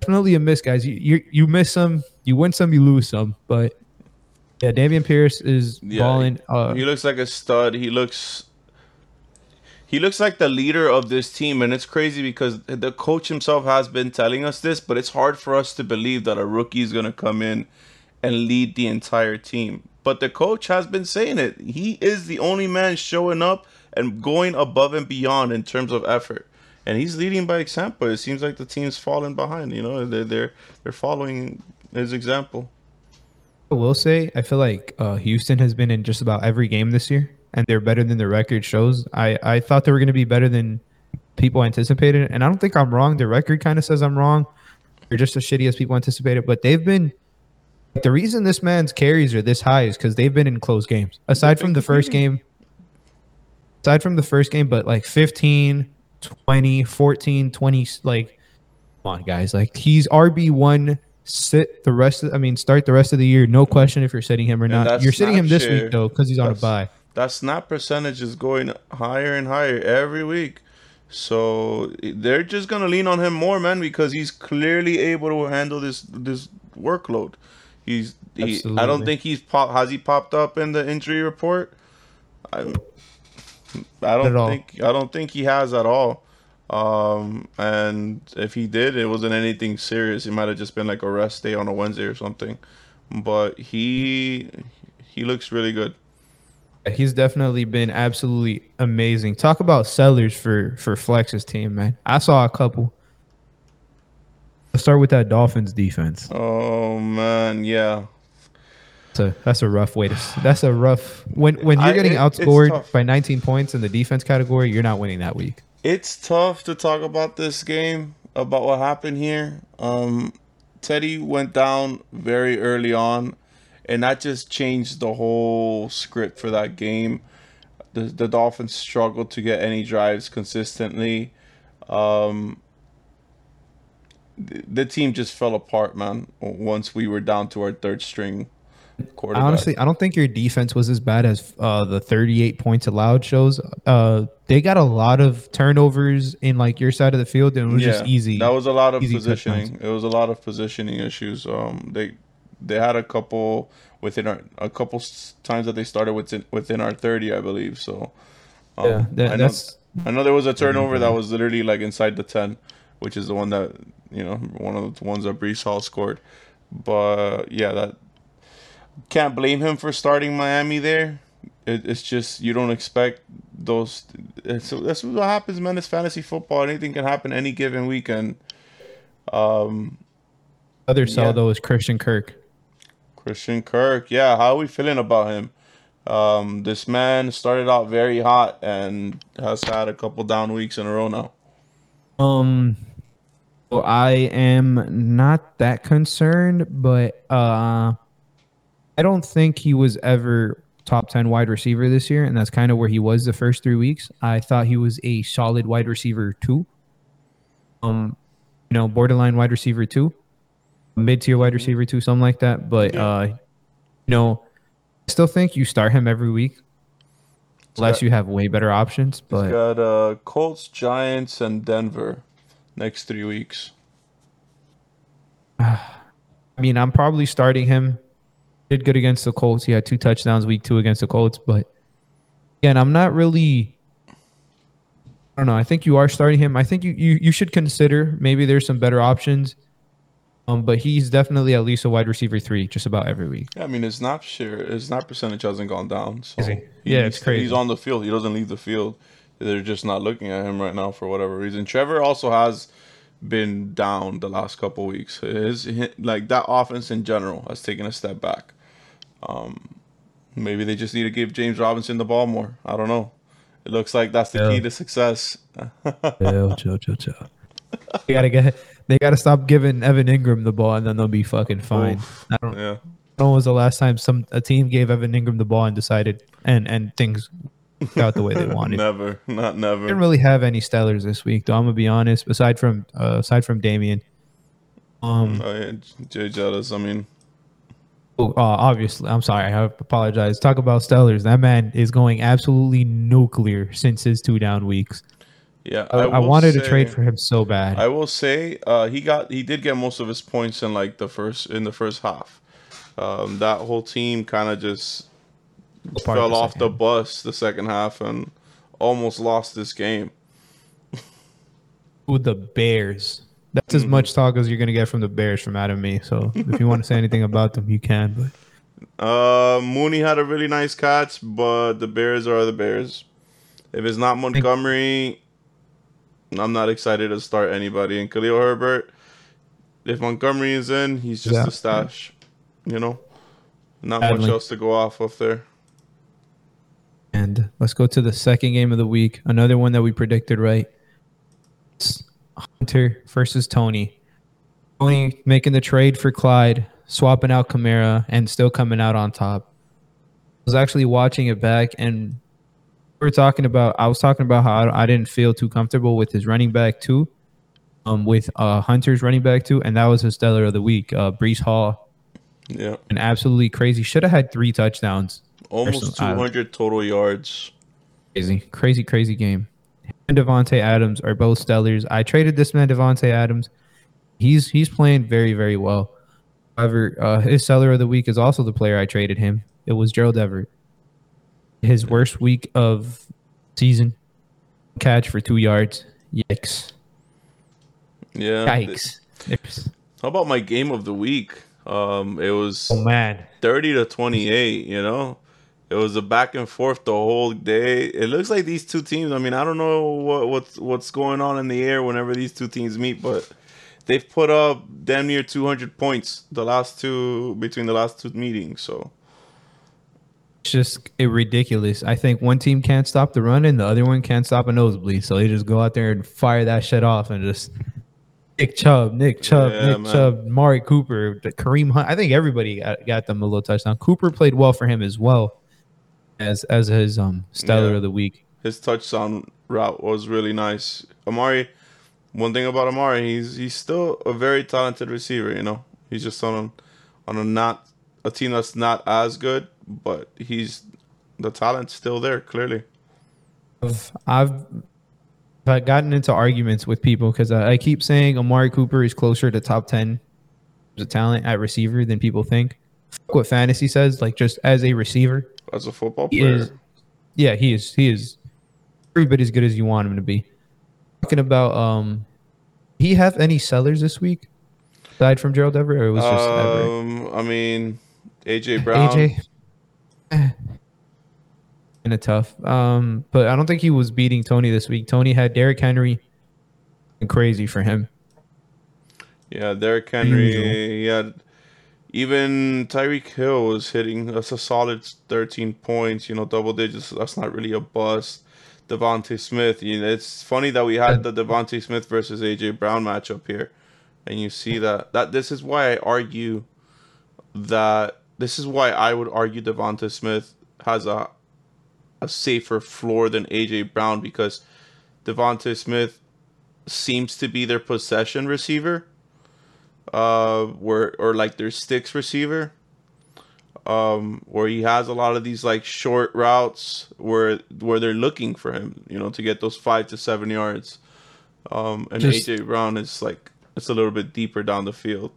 definitely a miss, guys. You you, you miss some, you win some, you lose some. But yeah, Dameon Pierce is yeah, balling. Uh, he looks like a stud. He looks... He looks like the leader of this team, and it's crazy because the coach himself has been telling us this, but it's hard for us to believe that a rookie is going to come in and lead the entire team. But the coach has been saying it. He is the only man showing up and going above and beyond in terms of effort, and he's leading by example. It seems like the team's falling behind. You know, they're they're, they're following his example. I will say, I feel like uh, Houston has been in just about every game this year. And they're better than the record shows. I, I thought they were going to be better than people anticipated. And I don't think I'm wrong. The record kind of says I'm wrong. They're just as shitty as people anticipated. But they've been – the reason this man's carries are this high is because they've been in close games. Aside from the first game – aside from the first game, but like fifteen, twenty, fourteen, twenty, like, come on, guys. Like, he's R B one. Sit the rest of – I mean, start the rest of the year. No question if you're sitting him or not. You're sitting him this week, though, because he's on a bye. That snap percentage is going higher and higher every week. So they're just going to lean on him more, man, because he's clearly able to handle this this workload. He's he, I don't think he's pop, has he popped up in the injury report? I, I don't think I don't think he has at all. Um, and if he did, it wasn't anything serious. It might have just been like a rest day on a Wednesday or something. But he he looks really good. He's definitely been absolutely amazing. Talk about sellers for, for Flex's team, man. I saw a couple. Let's start with that Dolphins defense. Oh man, yeah. So that's a rough way to. That's a rough when when you're getting I, it, outscored by nineteen points in the defense category, you're not winning that week. It's tough to talk about this game, about what happened here. Um, Teddy went down very early on, and that just changed the whole script for that game. The, the Dolphins struggled to get any drives consistently. Um, the, the team just fell apart, man. Once we were down to our third string. Honestly, I don't think your defense was as bad as uh, the thirty-eight points allowed shows. Uh, they got a lot of turnovers in like your side of the field, and it was yeah, just easy. That was a lot of positioning. Touchdowns. It was a lot of positioning issues. Um, they they had a couple within our a couple times that they started within within our thirty, I believe. So um, yeah, that, I know, that's. I know there was a turnover that was literally like inside the ten, which is the one that you know one of the ones that Breece Hall scored. But yeah, that. Can't blame him for starting Miami there. It, it's just you don't expect those. So that's what happens, man. It's fantasy football. Anything can happen any given weekend. Um, Other sell yeah. though is Christian Kirk. Christian Kirk, yeah. How are we feeling about him? Um, this man started out very hot and has had a couple down weeks in a row now. Um. Well, I am not that concerned, but uh. I don't think he was ever top ten wide receiver this year, and that's kind of where he was the first three weeks. I thought he was a solid wide receiver two, um, you know, borderline wide receiver two, mid-tier wide receiver two, something like that. But uh, you know, I still think you start him every week, unless you have way better options. But he's got uh, Colts, Giants, and Denver next three weeks. I mean, I'm probably starting him. Did good against the Colts. He had two touchdowns week two against the Colts. But again, I'm not really. I don't know. I think you are starting him. I think you, you, you should consider maybe there's some better options. Um, but he's definitely at least a wide receiver three just about every week. Yeah, I mean his snap share, his snap percentage hasn't gone down. So Is he? Yeah, he, it's he's, crazy. He's on the field. He doesn't leave the field. They're just not looking at him right now for whatever reason. Trevor also has been down the last couple weeks. His, his like that offense in general has taken a step back. Um, maybe they just need to give James Robinson the ball more. I don't know. It looks like that's the yeah. key to success. yeah, chill, chill, chill. They gotta get. They gotta stop giving Evan Ingram the ball, and then they'll be fucking fine. Oof. I don't. Yeah. When was the last time some a team gave Evan Ingram the ball and decided and and things out the way they wanted? Never, not never. Didn't really have any stellars this week, though. I'm gonna be honest. Aside from uh, aside from Damien, um, oh, yeah. Jay Jettas. I mean. Oh, uh, obviously. I'm sorry. I apologize. Talk about Stellars. That man is going absolutely nuclear since his two down weeks. Yeah, I, I, I wanted say, to trade for him so bad. I will say uh, he got he did get most of his points in like the first in the first half. Um, that whole team kind of just Part fell of the off second. the bus the second half and almost lost this game. With the Bears. That's as much talk as you're going to get from the Bears from Adam and me. So if you want to say anything about them, you can. But uh, Mooney had a really nice catch, but the Bears are the Bears. If it's not Montgomery, I'm not excited to start anybody. And Khalil Herbert, if Montgomery is in, he's just yeah. a stash. You know, not Adley. much else to go off of there. And let's go to the second game of the week. Another one that we predicted right. It's Hunter versus Tony. Tony making the trade for Clyde, swapping out Kamara, and still coming out on top. I was actually watching it back, and we were talking about. I was talking about how I didn't feel too comfortable with his running back too, um, with uh, Hunter's running back too, and that was his stellar of the week, uh, Breece Hall. Yeah, and absolutely crazy. Should have had three touchdowns. Almost two hundred total yards. Crazy, crazy, crazy game. And Devontae Adams are both stellars. I traded this man, Devontae Adams. He's he's playing very, very well. However, uh, his seller of the week is also the player I traded him. It was Gerald Everett. His worst week of season. Catch for two yards. Yikes. Yeah. Yikes. Th- How about my game of the week? Um, it was oh, man. thirty to twenty-eight, you know? It was a back and forth the whole day. It looks like these two teams, I mean, I don't know what, what's what's going on in the air whenever these two teams meet, but they've put up damn near two hundred points the last two between the last two meetings. So it's just it ridiculous. I think one team can't stop the run and the other one can't stop a nosebleed. So they just go out there and fire that shit off and just Nick Chubb, Nick Chubb, yeah, Nick man. Chubb, Amari Cooper, Kareem Hunt. I think everybody got, got them a little touchdown. Cooper played well for him as well as as his um stellar yeah. of the week. His touchdown route was really nice. Amari, one thing about Amari, he's he's still a very talented receiver. You know, he's just on a, on a not a team that's not as good, but he's the talent's still there clearly. I've. I've I've gotten into arguments with people because I, I keep saying Amari Cooper is closer to top ten as a talent at receiver than people think. What fantasy says, like just as a receiver, as a football player, he is, yeah, he is. He is every bit as good as you want him to be. Talking about, um, he have any sellers this week aside from Gerald Everett, or it was just um, Everett? I mean, A J Brown. A J. In a tough, um, but I don't think he was beating Tony this week. Tony had Derrick Henry, and crazy for him. Yeah, Derrick Henry. Yeah, even Tyreek Hill was hitting. That's a solid thirteen points. You know, double digits. That's not really a bust. Devontae Smith. You know, it's funny that we had the Devontae Smith versus A J Brown matchup here, and you see that that this is why I argue that this is why I would argue Devontae Smith has a a safer floor than A J Brown, because Devontae Smith seems to be their possession receiver, uh, where or like their sticks receiver, um, where he has a lot of these like short routes where where they're looking for him, you know, to get those five to seven yards. Um, and Just A J Brown is like it's a little bit deeper down the field.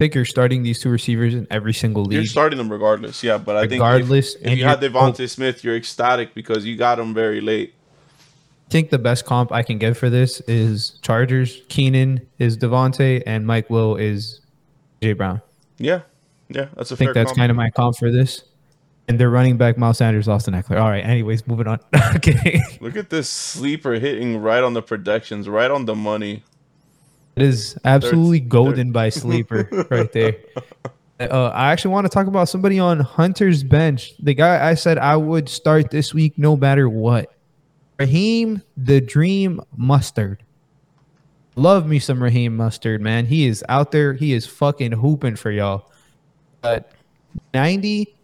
I think you're starting these two receivers in every single league. You're starting them regardless, yeah. But I regardless, think if, if you had Devontae Smith, you're ecstatic because you got him very late. I think the best comp I can give for this is Chargers. Keenan is Devontae, and Mike Will is A J Brown. Yeah, yeah, that's a fair comp. I think that's comp. kind of my comp for this. And their running back, Miles Sanders, Austin Eckler. All right, anyways, moving on. Okay. Look at this sleeper hitting right on the projections, right on the money. It is absolutely third, golden third. by Sleeper right there. Uh, I actually want to talk about somebody on Hunter's bench. The guy I said I would start this week no matter what. Raheem the Dream Mostert. Love me some Raheem Mostert, man. He is out there. He is fucking hooping for y'all. But ninety,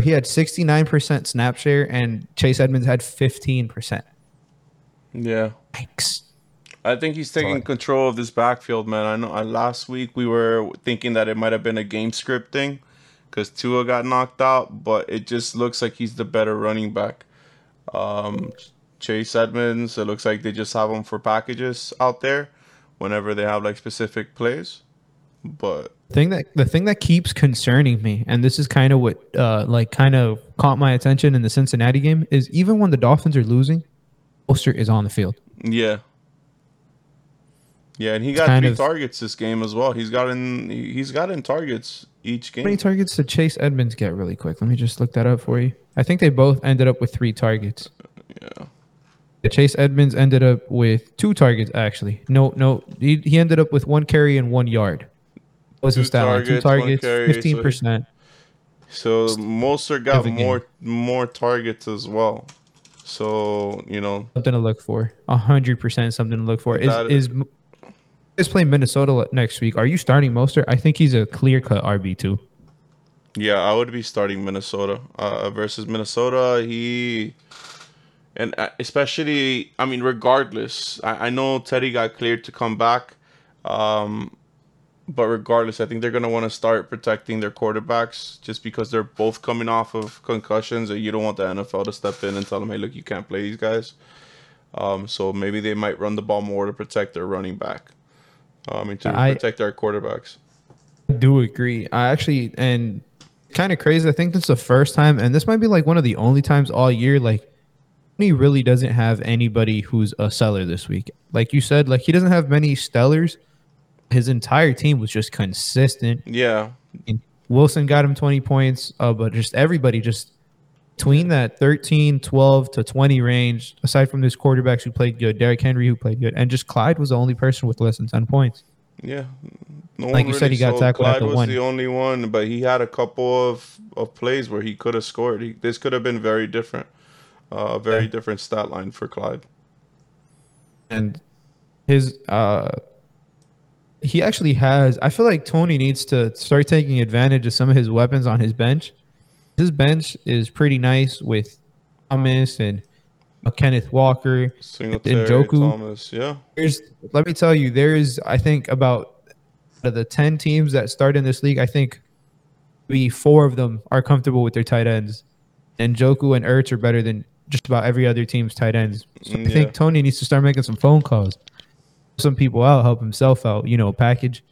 he had sixty-nine percent snap share, and Chase Edmonds had fifteen percent. Yeah. Thanks. I think he's taking control of this backfield, man. I know. I, last week we were thinking that it might have been a game script thing because Tua got knocked out, but it just looks like he's the better running back. Um, Chase Edmonds, it looks like they just have him for packages out there whenever they have like specific plays. But the thing that the thing that keeps concerning me, and this is kind of what uh, like kind of caught my attention in the Cincinnati game, is even when the Dolphins are losing, Mostert is on the field. Yeah. Yeah, and he got three of, targets this game as well. He's gotten he's gotten targets each game. How many targets did Chase Edmonds get really quick? Let me just look that up for you. I think they both ended up with three targets. Yeah. Chase Edmonds ended up with two targets actually. No, no, he, he ended up with one carry and one yard. What was his stat line? Two targets, fifteen percent. So, so Mostert got more game. more targets as well. So you know something to look for. A hundred percent something to look for. Is is, is is playing Minnesota next week. Are you starting Mostert? I think he's a clear-cut R B two. Yeah, I would be starting Minnesota uh, versus Minnesota. He and especially, I mean, regardless, I, I know Teddy got cleared to come back, um, but regardless, I think they're going to want to start protecting their quarterbacks just because they're both coming off of concussions, and you don't want the N F L to step in and tell them, hey, look, you can't play these guys. Um, so maybe they might run the ball more to protect their running back. I mean, to protect I, our quarterbacks. I do agree. I actually, and kind of crazy, I think this is the first time, and this might be like one of the only times all year, like, he really doesn't have anybody who's a seller this week. Like you said, like, he doesn't have many stellars. His entire team was just consistent. Yeah. And Wilson got him twenty points, uh, but just everybody just between that thirteen, twelve to twenty range, aside from those quarterbacks who played good, Derrick Henry who played good, and just Clyde was the only person with less than ten points. Yeah. No like you really said, he got tackled Clyde at the one. Clyde was the only one, but he had a couple of, of plays where he could have scored. He, this could have been very different. A uh, very yeah. different stat line for Clyde. And his uh, he actually has... I feel like Tony needs to start taking advantage of some of his weapons on his bench. His bench is pretty nice with Thomas and Kenneth Walker, Singletary, and Njoku. Thomas, yeah. There's, let me tell you, there is, I think, about... Out of the ten teams that start in this league, I think maybe four of them are comfortable with their tight ends. And Njoku and Ertz are better than just about every other team's tight ends. So yeah. I think Tony needs to start making some phone calls. Some people out, help himself out, you know, package.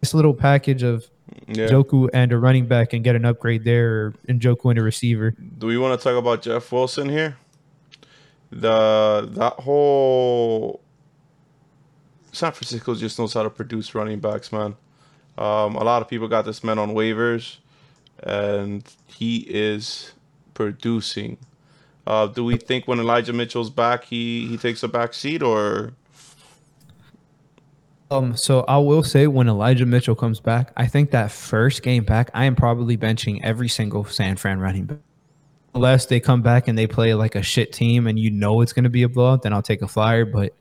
This little package of yeah. Njoku and a running back and get an upgrade there, or Njoku and a receiver. Do we want to talk about Jeff Wilson here? The That whole... San Francisco just knows how to produce running backs, man. Um, a lot of people got this man on waivers, and he is producing. Uh, do we think when Elijah Mitchell's back, he, he takes a back seat, or? Um. So I will say when Elijah Mitchell comes back, I think that first game back, I am probably benching every single San Fran running back. Unless they come back and they play like a shit team and you know it's going to be a blowout, then I'll take a flyer, but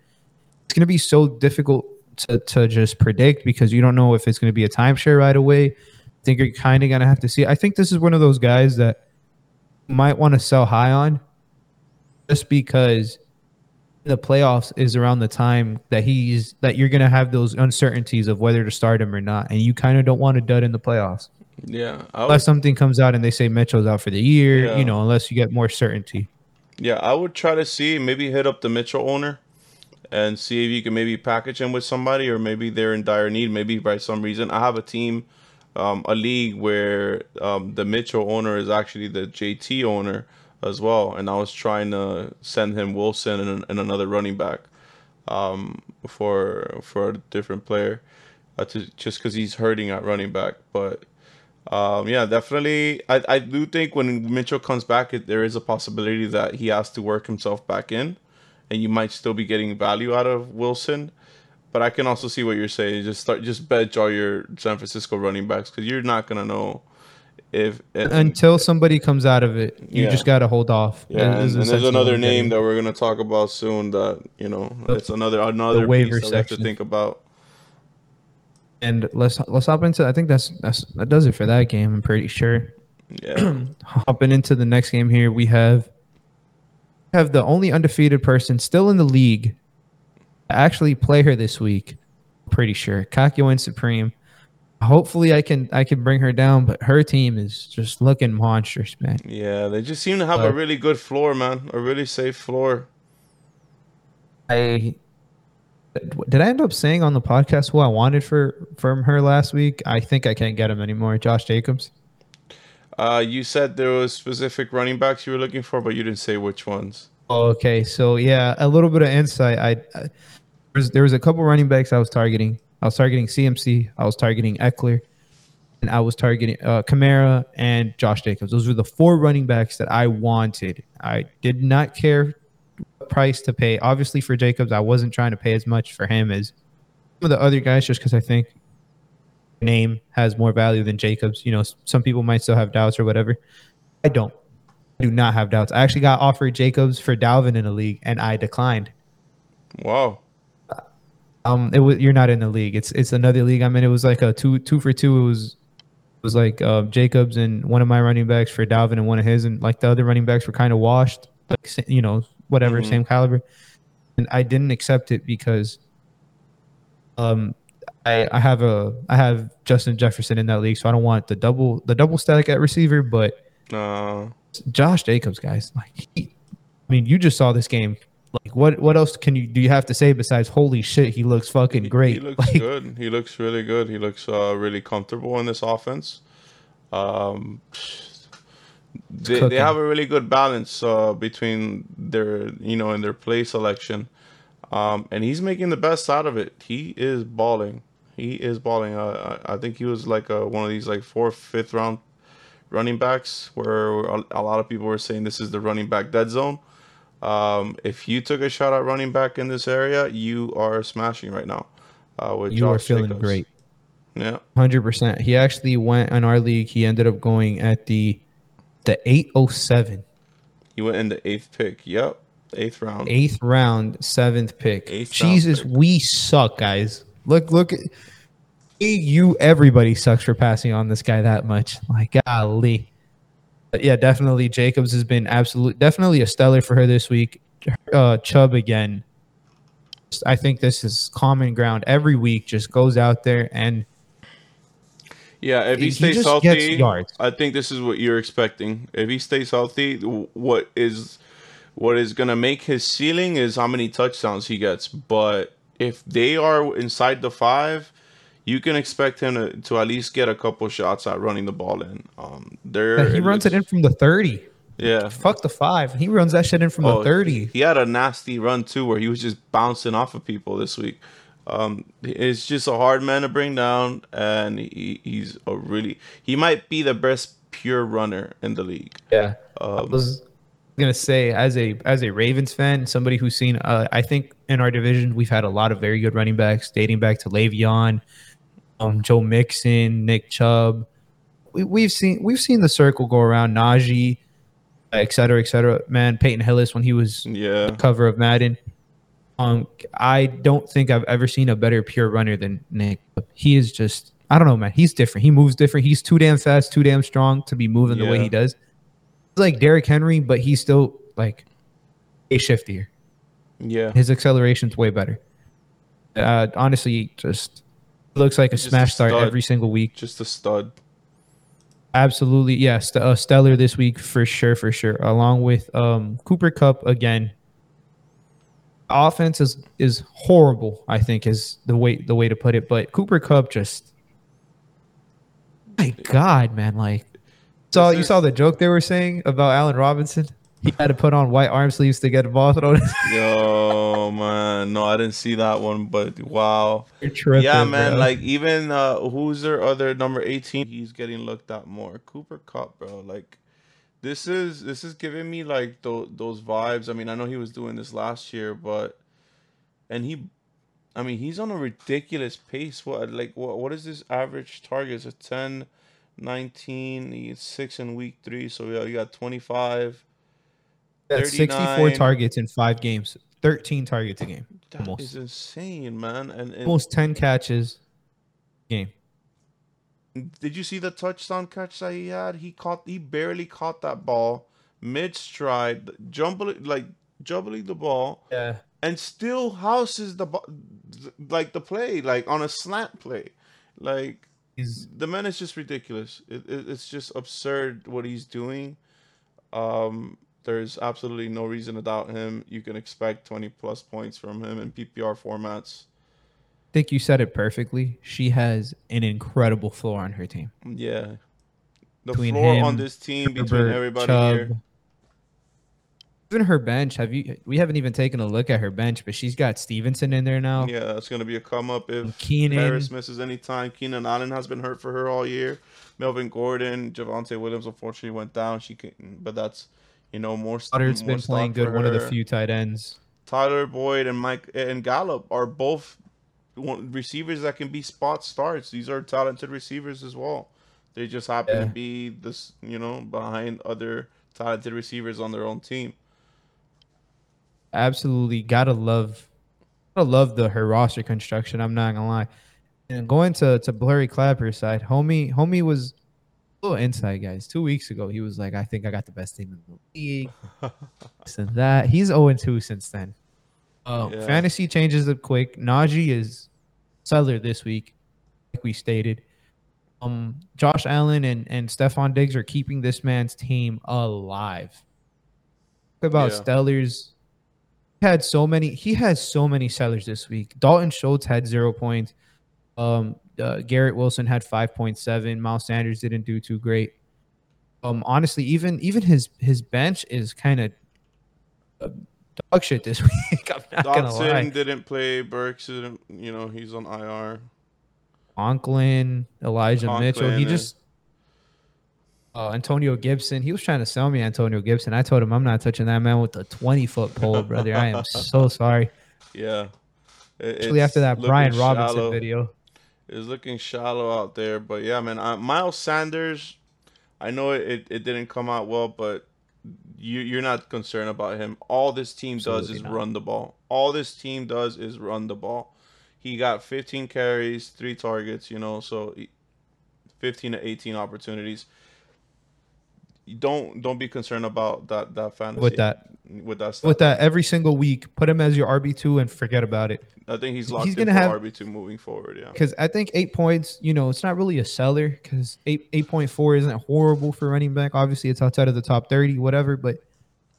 it's going to be so difficult to, to just predict because you don't know if it's going to be a timeshare right away. I think you're kind of going to have to see. I think this is one of those guys that you might want to sell high on just because the playoffs is around the time that he's that you're going to have those uncertainties of whether to start him or not, and you kind of don't want to dud in the playoffs. Yeah, I would, unless something comes out and they say Mitchell's out for the year, yeah. you know, unless you get more certainty. Yeah, I would try to see maybe hit up the Mitchell owner and see if you can maybe package him with somebody, or maybe they're in dire need, maybe by some reason. I have a team, um, a league where um, the Mitchell owner is actually the J T owner as well, and I was trying to send him Wilson and, and another running back um, for for a different player, uh, to, just because he's hurting at running back. But, um, yeah, definitely, I, I do think when Mitchell comes back, it, there is a possibility that he has to work himself back in. And you might still be getting value out of Wilson, but I can also see what you're saying. Just start, just bench all your San Francisco running backs because you're not gonna know if until somebody comes out of it. You yeah. just gotta hold off. Yeah, and, and there's another name that we're gonna talk about soon. That you know, it's another another waiver piece that we have to think about. And let's let's hop into. I think that's that's that does it for that game. I'm pretty sure. Yeah. Hopping into the next game here, we have. have the only undefeated person still in the league to actually play her this week. I'm pretty sure. Kakyoin Supreme. Hopefully I can I can bring her down, but her team is just looking monstrous, man. Yeah, they just seem to have uh, a really good floor, man. A really safe floor. I did I end up saying on the podcast who I wanted for from her last week? I think I can't get him anymore. Josh Jacobs. Uh, you said there was specific running backs you were looking for, but you didn't say which ones. Okay, so yeah, a little bit of insight. I, I there, was, there was a couple running backs I was targeting. I was targeting C M C, I was targeting Eckler, and I was targeting uh, Kamara and Josh Jacobs. Those were the four running backs that I wanted. I did not care what price to pay. Obviously, for Jacobs, I wasn't trying to pay as much for him as some of the other guys, just because I think name has more value than Jacobs. You know, some people might still have doubts or whatever. I don't. I do not have doubts. I actually got offered Jacobs for Dalvin in the league, and I declined. Wow. Um, it was, you're not in the league. It's it's another league. I mean, it was like a two two for two. It was it was like uh, Jacobs and one of my running backs for Dalvin and one of his, and like the other running backs were kind of washed, like you know, whatever, mm-hmm. same caliber. And I didn't accept it because, um. I, I have a I have Justin Jefferson in that league, so I don't want the double the double stack at receiver. But uh, Josh Jacobs, guys, like he, I mean, you just saw this game. Like, what what else can you do? You have to say besides, holy shit, he looks fucking great. He, he looks like, good. He looks really good. He looks uh, really comfortable in this offense. Um, they cooking. they have a really good balance uh, between their you know and their play selection. Um, and he's making the best out of it. He is balling. He is balling. Uh, I think he was like a, one of these like fourth, fifth round running backs where a lot of people were saying this is the running back dead zone. Um, if you took a shot at running back in this area, you are smashing right now. uh, with you Josh are feeling Jacobs. Great. Yeah, one hundred percent. He actually went in our league. He ended up going at the the eight oh seven. He went in the eighth pick. Yep, eighth round. Eighth round, seventh pick. Eighth Jesus, pick. We suck, guys. Look, look. You, everybody sucks for passing on this guy that much. My golly. But yeah, definitely Jacobs has been absolute. Definitely a stellar for her this week. Uh, Chubb again. I think this is common ground every week. Just goes out there and yeah, if he stays he salty, I think this is what you're expecting. If he stays healthy, what is what is gonna make his ceiling is how many touchdowns he gets. But if they are inside the five, you can expect him to, to at least get a couple shots at running the ball in. Um, there he it runs looks, it in from the thirty. Yeah, fuck the five. He runs that shit in from oh, the thirty. He had a nasty run too, where he was just bouncing off of people this week. Um, it's just a hard man to bring down, and he, he's a really he might be the best pure runner in the league. Yeah, um, I was gonna say as a as a Ravens fan, somebody who's seen. Uh, I think in our division we've had a lot of very good running backs, dating back to Le'Veon, um, Joe Mixon, Nick Chubb. We, we've seen we've seen the circle go around. Najee. Et cetera, et cetera. Man, Peyton Hillis when he was yeah. the cover of Madden. Um, I don't think I've ever seen a better pure runner than Nick. He is just, I don't know, man. He's different. He moves different. He's too damn fast, too damn strong to be moving yeah. the way he does. He's like Derrick Henry, but he's still like a shiftier. Yeah. His acceleration's way better. Uh, honestly, just looks like a just smash a start every single week. Just a stud. Absolutely, yes. Yeah, st- uh, stellar this week for sure, for sure. Along with um, Cooper Kupp again. Offense is, is horrible, I think, is the way the way to put it. But Cooper Kupp just, my God, man! Like, saw you saw the joke they were saying about Allen Robinson. He had to put on white arm sleeves to get a ball thrown. Yo, man. No, I didn't see that one, but wow. You're tripping, yeah, man. Bro. Like, even uh, who's their other number eighteen? He's getting looked at more. Cooper Kupp, bro. Like, this is this is giving me, like, th- those vibes. I mean, I know he was doing this last year, but... And he... I mean, he's on a ridiculous pace. What like what, what is this average target? It's a ten, nineteen, he's six in week three. So, yeah, you got twenty-five... That's sixty-four targets in five games, thirteen targets a game. That almost. Is insane, man. And, and almost ten catches a game. Did you see the touchdown catch that he had? He caught, he barely caught that ball mid-stride, jumbling, like jumbling the ball, yeah, and still houses the like the play, like on a slant play, like he's, the man is just ridiculous. It, it, it's just absurd what he's doing. Um. There's absolutely no reason to doubt him. You can expect twenty-plus points from him in P P R formats. I think you said it perfectly. She has an incredible floor on her team. Yeah. The between floor him, on this team, Herbert, between everybody Chubb. Here. Even her bench, have you? We haven't even taken a look at her bench, but she's got Stevenson in there now. Yeah, it's going to be a come-up if Keenan. Harris misses any time. Keenan Allen has been hurt for her all year. Melvin Gordon, Javonte Williams, unfortunately, went down. She couldn't, but that's... You know, more. Goddard's been playing good. One of the few tight ends. Tyler Boyd and Mike and Gallup are both receivers that can be spot starts. These are talented receivers as well. They just happen yeah. to be this, you know, behind other talented receivers on their own team. Absolutely, gotta love, gotta love the her roster construction. I'm not gonna lie. And going to to Blurry Clapper's side, homie, homie was. Little insight, guys. Two weeks ago, he was like, I think I got the best team in the league. This and that. He's oh and two since then. Oh, yeah. Fantasy changes up quick. Najee is seller this week, like we stated. Um, Josh Allen and, and Stephon Diggs are keeping this man's team alive. Talk about yeah. Stellars. He had so many. He has so many sellers this week. Dalton Schultz had zero points. Um, Uh, Garrett Wilson had five point seven. Miles Sanders didn't do too great. Um, honestly, even even his his bench is kind of uh, dog shit this week. I'm not Dodson gonna lie. Didn't play. Burks didn't. You know he's on I R. Conklin, Elijah Conklin Mitchell. He just uh, Antonio Gibson. He was trying to sell me Antonio Gibson. I told him I'm not touching that man with a twenty foot pole, brother. I am so sorry. Yeah. Especially after that Brian Robinson shallow. video. It's looking shallow out there. But, yeah, man, uh, Miles Sanders, I know it, it didn't come out well, but you, you're not concerned about him. All this team does Absolutely is not. run the ball. All this team does is run the ball. He got fifteen carries, three targets, you know, so fifteen to eighteen opportunities. Don't don't be concerned about that that fantasy with that with that stuff. with that every single week. Put him as your R B two and forget about it. I think he's locked he's in gonna for have, R B two moving forward. Yeah, because I think eight points. You know, it's not really a seller because eight eight point four isn't horrible for running back. Obviously, it's outside of the top thirty, whatever. But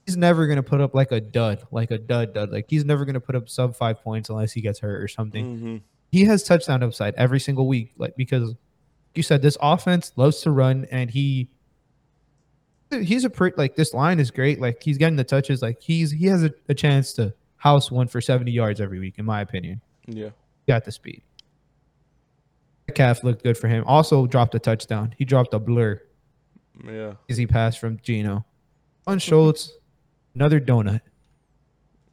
he's never gonna put up like a dud, like a dud dud. Like he's never gonna put up sub five points unless he gets hurt or something. Mm-hmm. He has touchdown upside every single week, like because you said this offense loves to run and he. He's a pretty like this line is great. Like he's getting the touches. Like he's he has a, a chance to house one for seventy yards every week, in my opinion. Yeah, got the speed. Metcalf looked good for him. Also dropped a touchdown. He dropped a blur. Yeah, easy pass from Geno. On Schultz, another donut.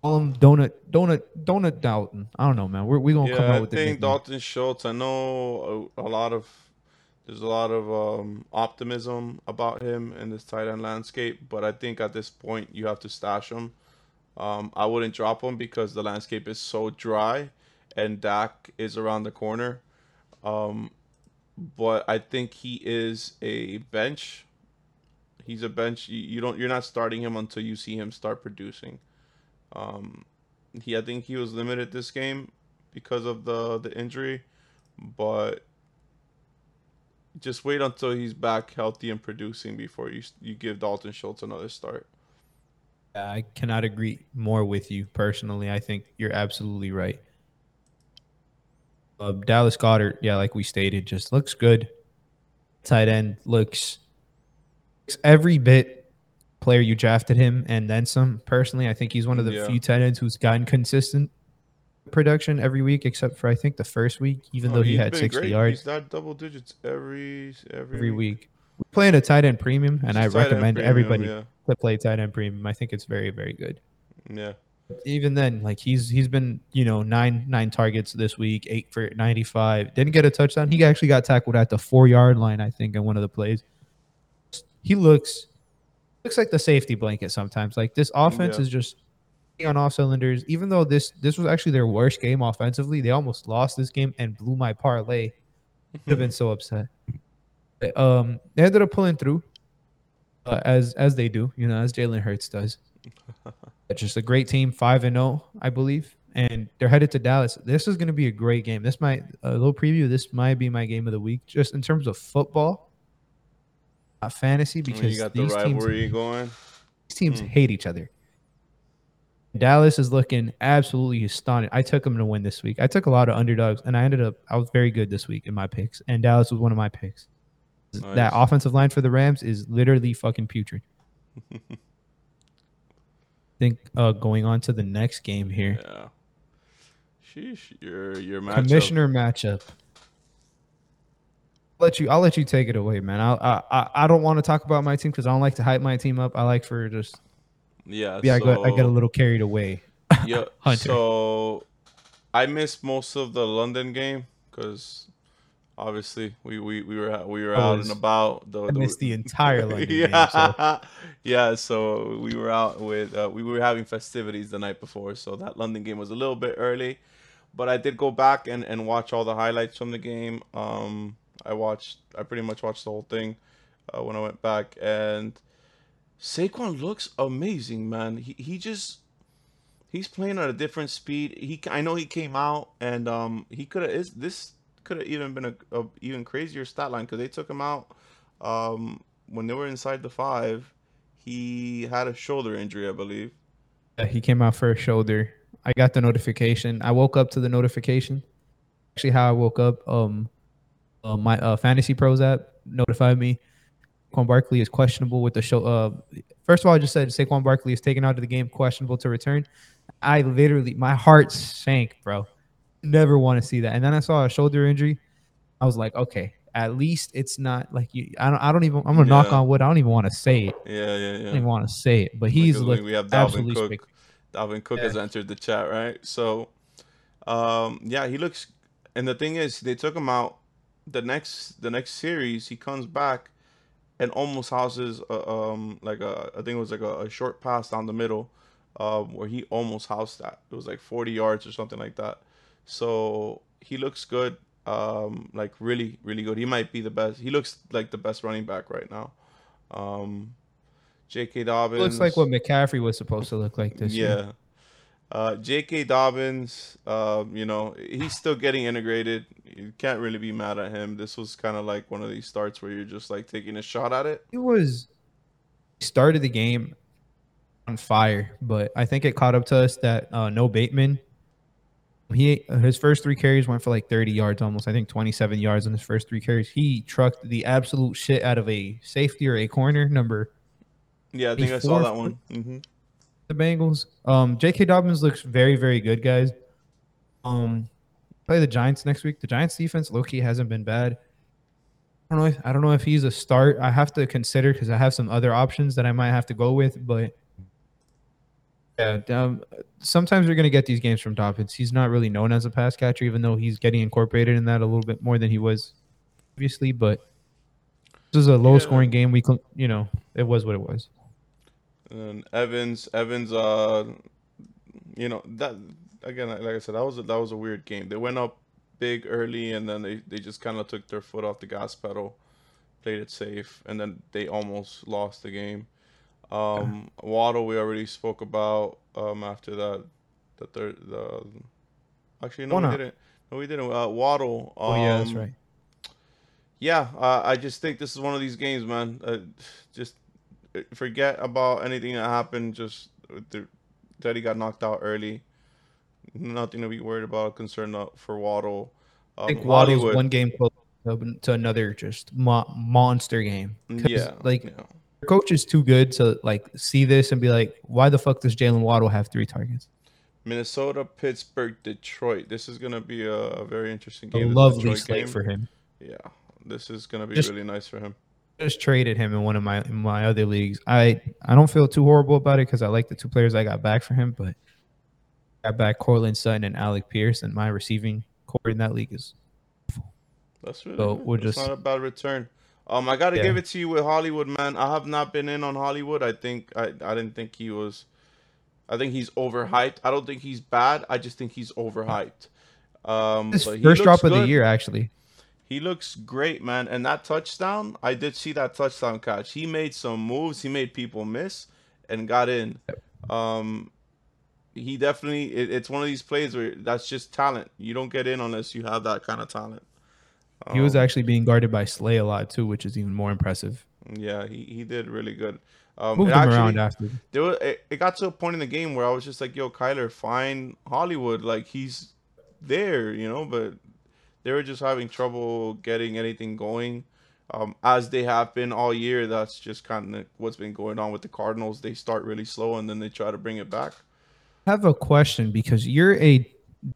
Um, donut, donut, donut. Dalton. I don't know, man. We're we gonna yeah, come out I with. I think Dalton Schultz. I know a, a lot of. There's a lot of um, optimism about him in this tight end landscape, but I think at this point you have to stash him. Um, I wouldn't drop him because the landscape is so dry and Dak is around the corner. Um, but I think he is a bench. He's a bench. You don't, you're not starting him until you see him start producing. Um, he, I think he was limited this game because of the, the injury, but just wait until he's back healthy and producing before you you give Dalton Schultz another start. I cannot agree more with you personally. I think you're absolutely right. Uh, Dallas Goedert, yeah, like we stated, just looks good. Tight end looks, looks every bit player you drafted him and then some. Personally, I think he's one of the yeah. few tight ends who's gotten consistent production every week except for I think the first week, even oh, though he had sixty great. yards. He's not double digits every every, every week. week. We're playing a tight end premium, and it's I recommend premium, everybody yeah. to play tight end premium. I think it's very very good. Yeah. Even then, like he's he's been you know nine nine targets this week, eight for ninety five. Didn't get a touchdown. He actually got tackled at the four yard line, I think, in one of the plays. He looks looks like the safety blanket sometimes. Like this offense yeah. is just. on off cylinders, even though this this was actually their worst game offensively. They almost lost this game and blew my parlay. I'd have been so upset. But, um, they ended up pulling through, uh, as as they do, you know, as Jalen Hurts does. It's just a great team, five and zero, I believe, and they're headed to Dallas. This is going to be a great game. This might a little preview. This might be my game of the week, just in terms of football, not fantasy, because I mean, you got the these rivalry teams, going. These teams mm. hate each other. Dallas is looking absolutely astonished. I took them to win this week. I took a lot of underdogs, and I ended up, I was very good this week in my picks, and Dallas was one of my picks. Nice. That offensive line for the Rams is literally fucking putrid. I think uh, going on to the next game here. Yeah. Sheesh, your, your matchup. Commissioner matchup. I'll let you, I'll let you take it away, man. I, I, I don't want to talk about my team because I don't like to hype my team up. I like for just... Yeah, yeah, so, I, got, I got a little carried away. Yeah, Hunter. So I missed most of the London game because obviously we, we, we were we were out was, and about. The, I missed the, the entire London yeah. game. So. Yeah, so we were out with uh, we were having festivities the night before, so that London game was a little bit early, but I did go back and, and watch all the highlights from the game. Um, I watched I pretty much watched the whole thing uh, when I went back and. Saquon looks amazing, man. He he just he's playing at a different speed. He I know he came out and um he could have this could have even been a, a even crazier stat line because they took him out um when they were inside the five. He had a shoulder injury, I believe. Yeah, he came out for a shoulder. I got the notification. I woke up to the notification. Actually, how I woke up um uh, my uh, Fantasy Pros app notified me. Saquon Barkley is questionable with the show. Uh, first of all, I just said Saquon Barkley is taken out of the game, questionable to return. I literally, my heart sank, bro. Never want to see that. And then I saw a shoulder injury. I was like, okay, at least it's not like you. I don't. I don't even. I'm gonna yeah. knock on wood. I don't even want to say it. Yeah, yeah, yeah. I don't even want to say it. But he's because looked we have Dalvin absolutely Cook. Spectacular. Dalvin Cook yeah. has entered the chat, right? So Um, yeah, he looks, and the thing is, they took him out. The next, the next series, he comes back and almost houses, a, um, like a, I think it was like a, a short pass down the middle, uh, where he almost housed that. It was like forty yards or something like that. So he looks good, um, like really, really good. He might be the best. He looks like the best running back right now. Um, J K. Dobbins looks like what McCaffrey was supposed to look like this yeah. year. Yeah. Uh, J K. Dobbins, uh, you know, he's still getting integrated. You can't really be mad at him. This was kind of like one of these starts where you're just like taking a shot at it. It was started the game on fire, but I think it caught up to us that uh, no Bateman. He his first three carries went for like thirty yards almost. I think twenty-seven yards on his first three carries. He trucked the absolute shit out of a safety or a corner number. Yeah, I think I saw that one. Mm-hmm. The Bengals. Um, J K. Dobbins looks very, very good, guys. Um, play the Giants next week. The Giants defense, low-key, hasn't been bad. I don't know. If, I don't know if he's a start. I have to consider because I have some other options that I might have to go with. But yeah, um, sometimes we're gonna get these games from Dobbins. He's not really known as a pass catcher, even though he's getting incorporated in that a little bit more than he was previously. But this is a low-scoring yeah. game. We, you know, it was what it was. And Evans, Evans, uh, you know, that again, like I said, that was a, that was a weird game. They went up big early, and then they, they just kind of took their foot off the gas pedal, played it safe, and then they almost lost the game. Um, yeah. Waddle, we already spoke about. Um, after that, the third, the actually no, oh, we no. didn't. No, we didn't. Uh, Waddle. Um, oh yeah, that's right. Yeah, uh, I just think this is one of these games, man. Uh, just. Forget about anything that happened. Just the, that he got knocked out early. Nothing to be worried about. Concern for Waddle. Um, I think Waddle's one game close to another just mo- monster game. Yeah, like yeah. your coach is too good to like see this and be like, why the fuck does Jalen Waddle have three targets? Minnesota, Pittsburgh, Detroit. This is gonna be a, a very interesting game. A lovely slate for him. Yeah, this is gonna be just, really nice for him. Just traded him in one of my in my other leagues. I, I don't feel too horrible about it because I like the two players I got back for him, but I got back Cortland Sutton and Alec Pierce, and my receiving core in that league is awful. That's really so we'll that's just, not a bad return. Um, I got to yeah. give it to you with Hollywood, man. I have not been in on Hollywood. I think I, I didn't think he was – I think he's overhyped. I don't think he's bad. I just think he's overhyped. Um, His but first drop of good. the year, actually. He looks great, man. And that touchdown, I did see that touchdown catch. He made some moves. He made people miss and got in. Um, he definitely, it, it's one of these plays where that's just talent. You don't get in unless you have that kind of talent. Um, he was actually being guarded by Slay a lot, too, which is even more impressive. Yeah, he, he did really good. Um, Moved him actually, around after. There was, it, it got to a point in the game where I was just like, yo, Kyler, find Hollywood. Like, he's there, you know, but... They were just having trouble getting anything going, um, as they have been all year. That's just kind of what's been going on with the Cardinals. They start really slow, and then they try to bring it back. I have a question because you're a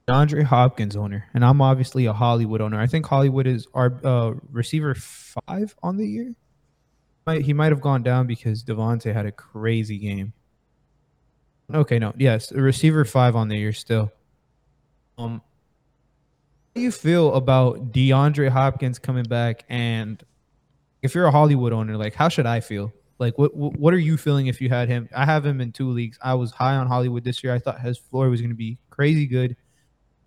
DeAndre Hopkins owner, and I'm obviously a Hollywood owner. I think Hollywood is our uh, receiver five on the year. He might have gone down because Devontae had a crazy game. Okay, no. Yes, receiver five on the year still. Um. How do you feel about DeAndre Hopkins coming back? And if you're a Hollywood owner, like how should I feel? Like what what are you feeling if you had him? I have him in two leagues. I was high on Hollywood this year. I thought his floor was going to be crazy good.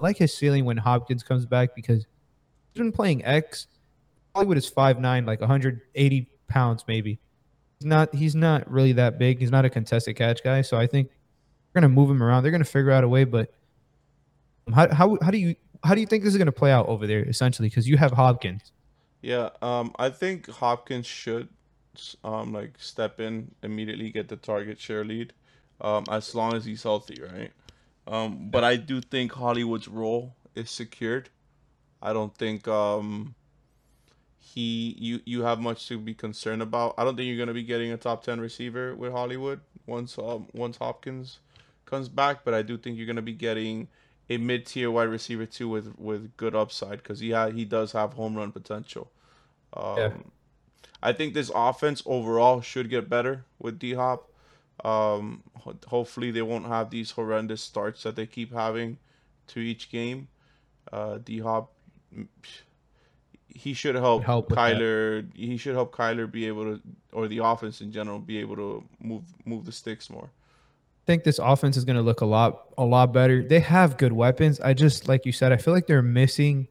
I like his ceiling when Hopkins comes back because he's been playing X. Hollywood is five nine, like one hundred eighty pounds maybe. He's not he's not really that big. He's not a contested catch guy. So I think they're going to move him around. They're going to figure out a way. But how how how do you How do you think this is going to play out over there, essentially? Because you have Hopkins. Yeah, um, I think Hopkins should um, like step in, immediately get the target share lead, um, as long as he's healthy, right? Um, but I do think Hollywood's role is secured. I don't think um, he you, you have much to be concerned about. I don't think you're going to be getting a top ten receiver with Hollywood once um, once Hopkins comes back. But I do think you're going to be getting... a mid-tier wide receiver too with, with good upside because he ha- he does have home run potential. Um, yeah. I think this offense overall should get better with D-Hop. Um, ho- hopefully they won't have these horrendous starts that they keep having to each game. Uh, D Hop, he should help, help Kyler. That. He should help Kyler be able to, or the offense in general, be able to move move the sticks more. I think this offense is going to look a lot a lot better. They have good weapons. I just, like you said, I feel like they're missing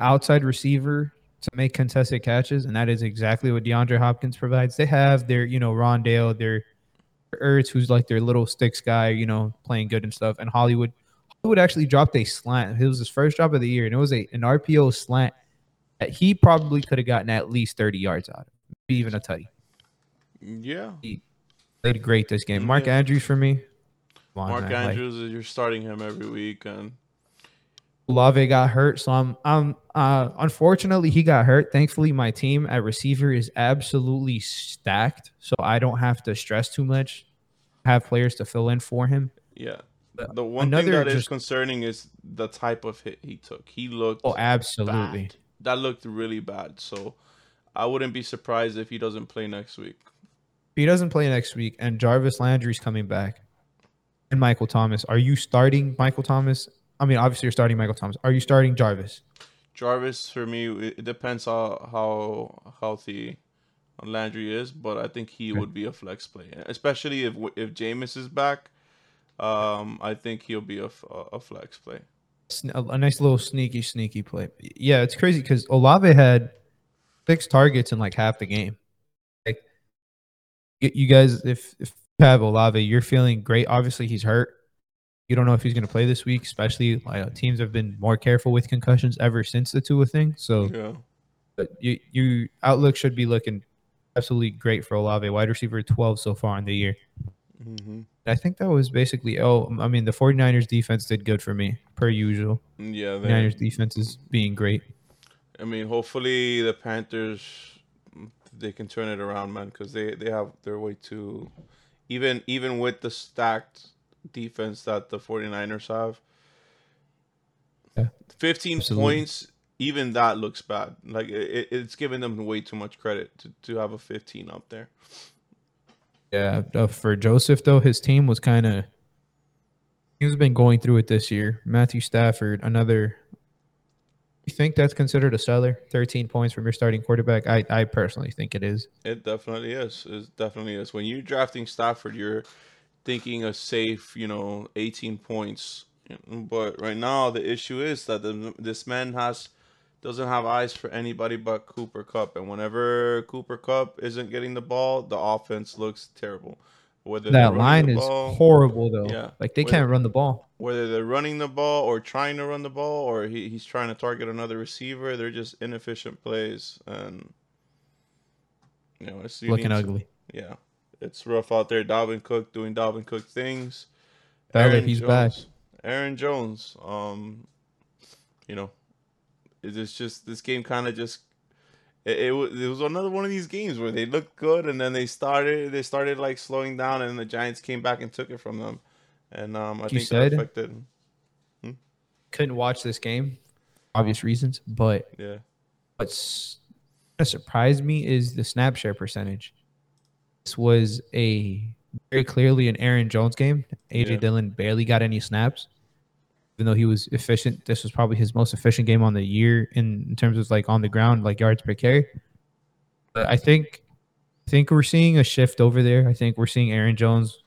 outside receiver to make contested catches, and that is exactly what DeAndre Hopkins provides. They have their, you know, Rondale, their Ertz, who's like their little sticks guy, you know, playing good and stuff. And Hollywood Hollywood actually dropped a slant. It was his first drop of the year, and it was a an R P O slant that he probably could have gotten at least thirty yards out of, maybe even a tutty. Yeah. He, Played great this game. Mark yeah. Andrews for me. Long Mark night. Andrews, like, you're starting him every week, and Olave got hurt, so I'm I'm uh unfortunately he got hurt. Thankfully, my team at receiver is absolutely stacked, so I don't have to stress too much. I have players to fill in for him. Yeah. But the one thing that just, is concerning is the type of hit he took. He looked oh absolutely bad. That looked really bad. So I wouldn't be surprised if he doesn't play next week. He doesn't play next week, and Jarvis Landry's coming back, and Michael Thomas. Are you starting Michael Thomas? I mean, obviously you're starting Michael Thomas. Are you starting Jarvis? Jarvis, for me, it depends on how healthy Landry is, but I think he okay. would be a flex play, especially if if Jameis is back. Um, I think he'll be a, a flex play. A nice little sneaky, sneaky play. Yeah, it's crazy because Olave had six targets in like half the game. You guys, if, if you have Olave, you're feeling great. Obviously, he's hurt. You don't know if he's going to play this week, especially like, teams have been more careful with concussions ever since the Tua thing. So, yeah. But you, you outlook should be looking absolutely great for Olave. Wide receiver twelve so far in the year. Mm-hmm. I think that was basically, oh, I mean, the 49ers defense did good for me, per usual. Yeah, the 49ers defense is being great. I mean, hopefully the Panthers... they can turn it around, man, because they, they have their way to even even with the stacked defense that the 49ers have. Yeah, fifteen absolutely. Points, even that looks bad. Like it, it's giving them way too much credit to, to have a fifteen up there. Yeah, uh, for Joseph, though, his team was kind of – he's been going through it this year. Matthew Stafford, another – you think that's considered a seller? thirteen points from your starting quarterback? I, I personally think it is. It definitely is. It definitely is. When you're drafting Stafford, you're thinking a safe, you know, eighteen points. But right now, the issue is that the, this man has doesn't have eyes for anybody but Cooper Kupp. And whenever Cooper Kupp isn't getting the ball, the offense looks terrible. Whether that line is ball, horrible, though. Yeah. Like, they whether, can't run the ball. Whether they're running the ball or trying to run the ball or he, he's trying to target another receiver, they're just inefficient plays. And, you know, it's looking ugly. To, yeah. It's rough out there. Dalvin Cook doing Dalvin Cook things. Aaron he's Jones, back. Aaron Jones. Um, you know, it's just this game kind of just. It, it, was, it was another one of these games where they looked good and then they started they started like slowing down and the Giants came back and took it from them, and um, I you think said that affected. Hmm? Couldn't watch this game, obvious reasons, but yeah, what's what surprised me is the snap share percentage. This was a very clearly an Aaron Jones game. A J yeah. Dillon barely got any snaps. Even though he was efficient, this was probably his most efficient game on the year in, in terms of like on the ground, like yards per carry. But I think, I think we're seeing a shift over there. I think we're seeing Aaron Jones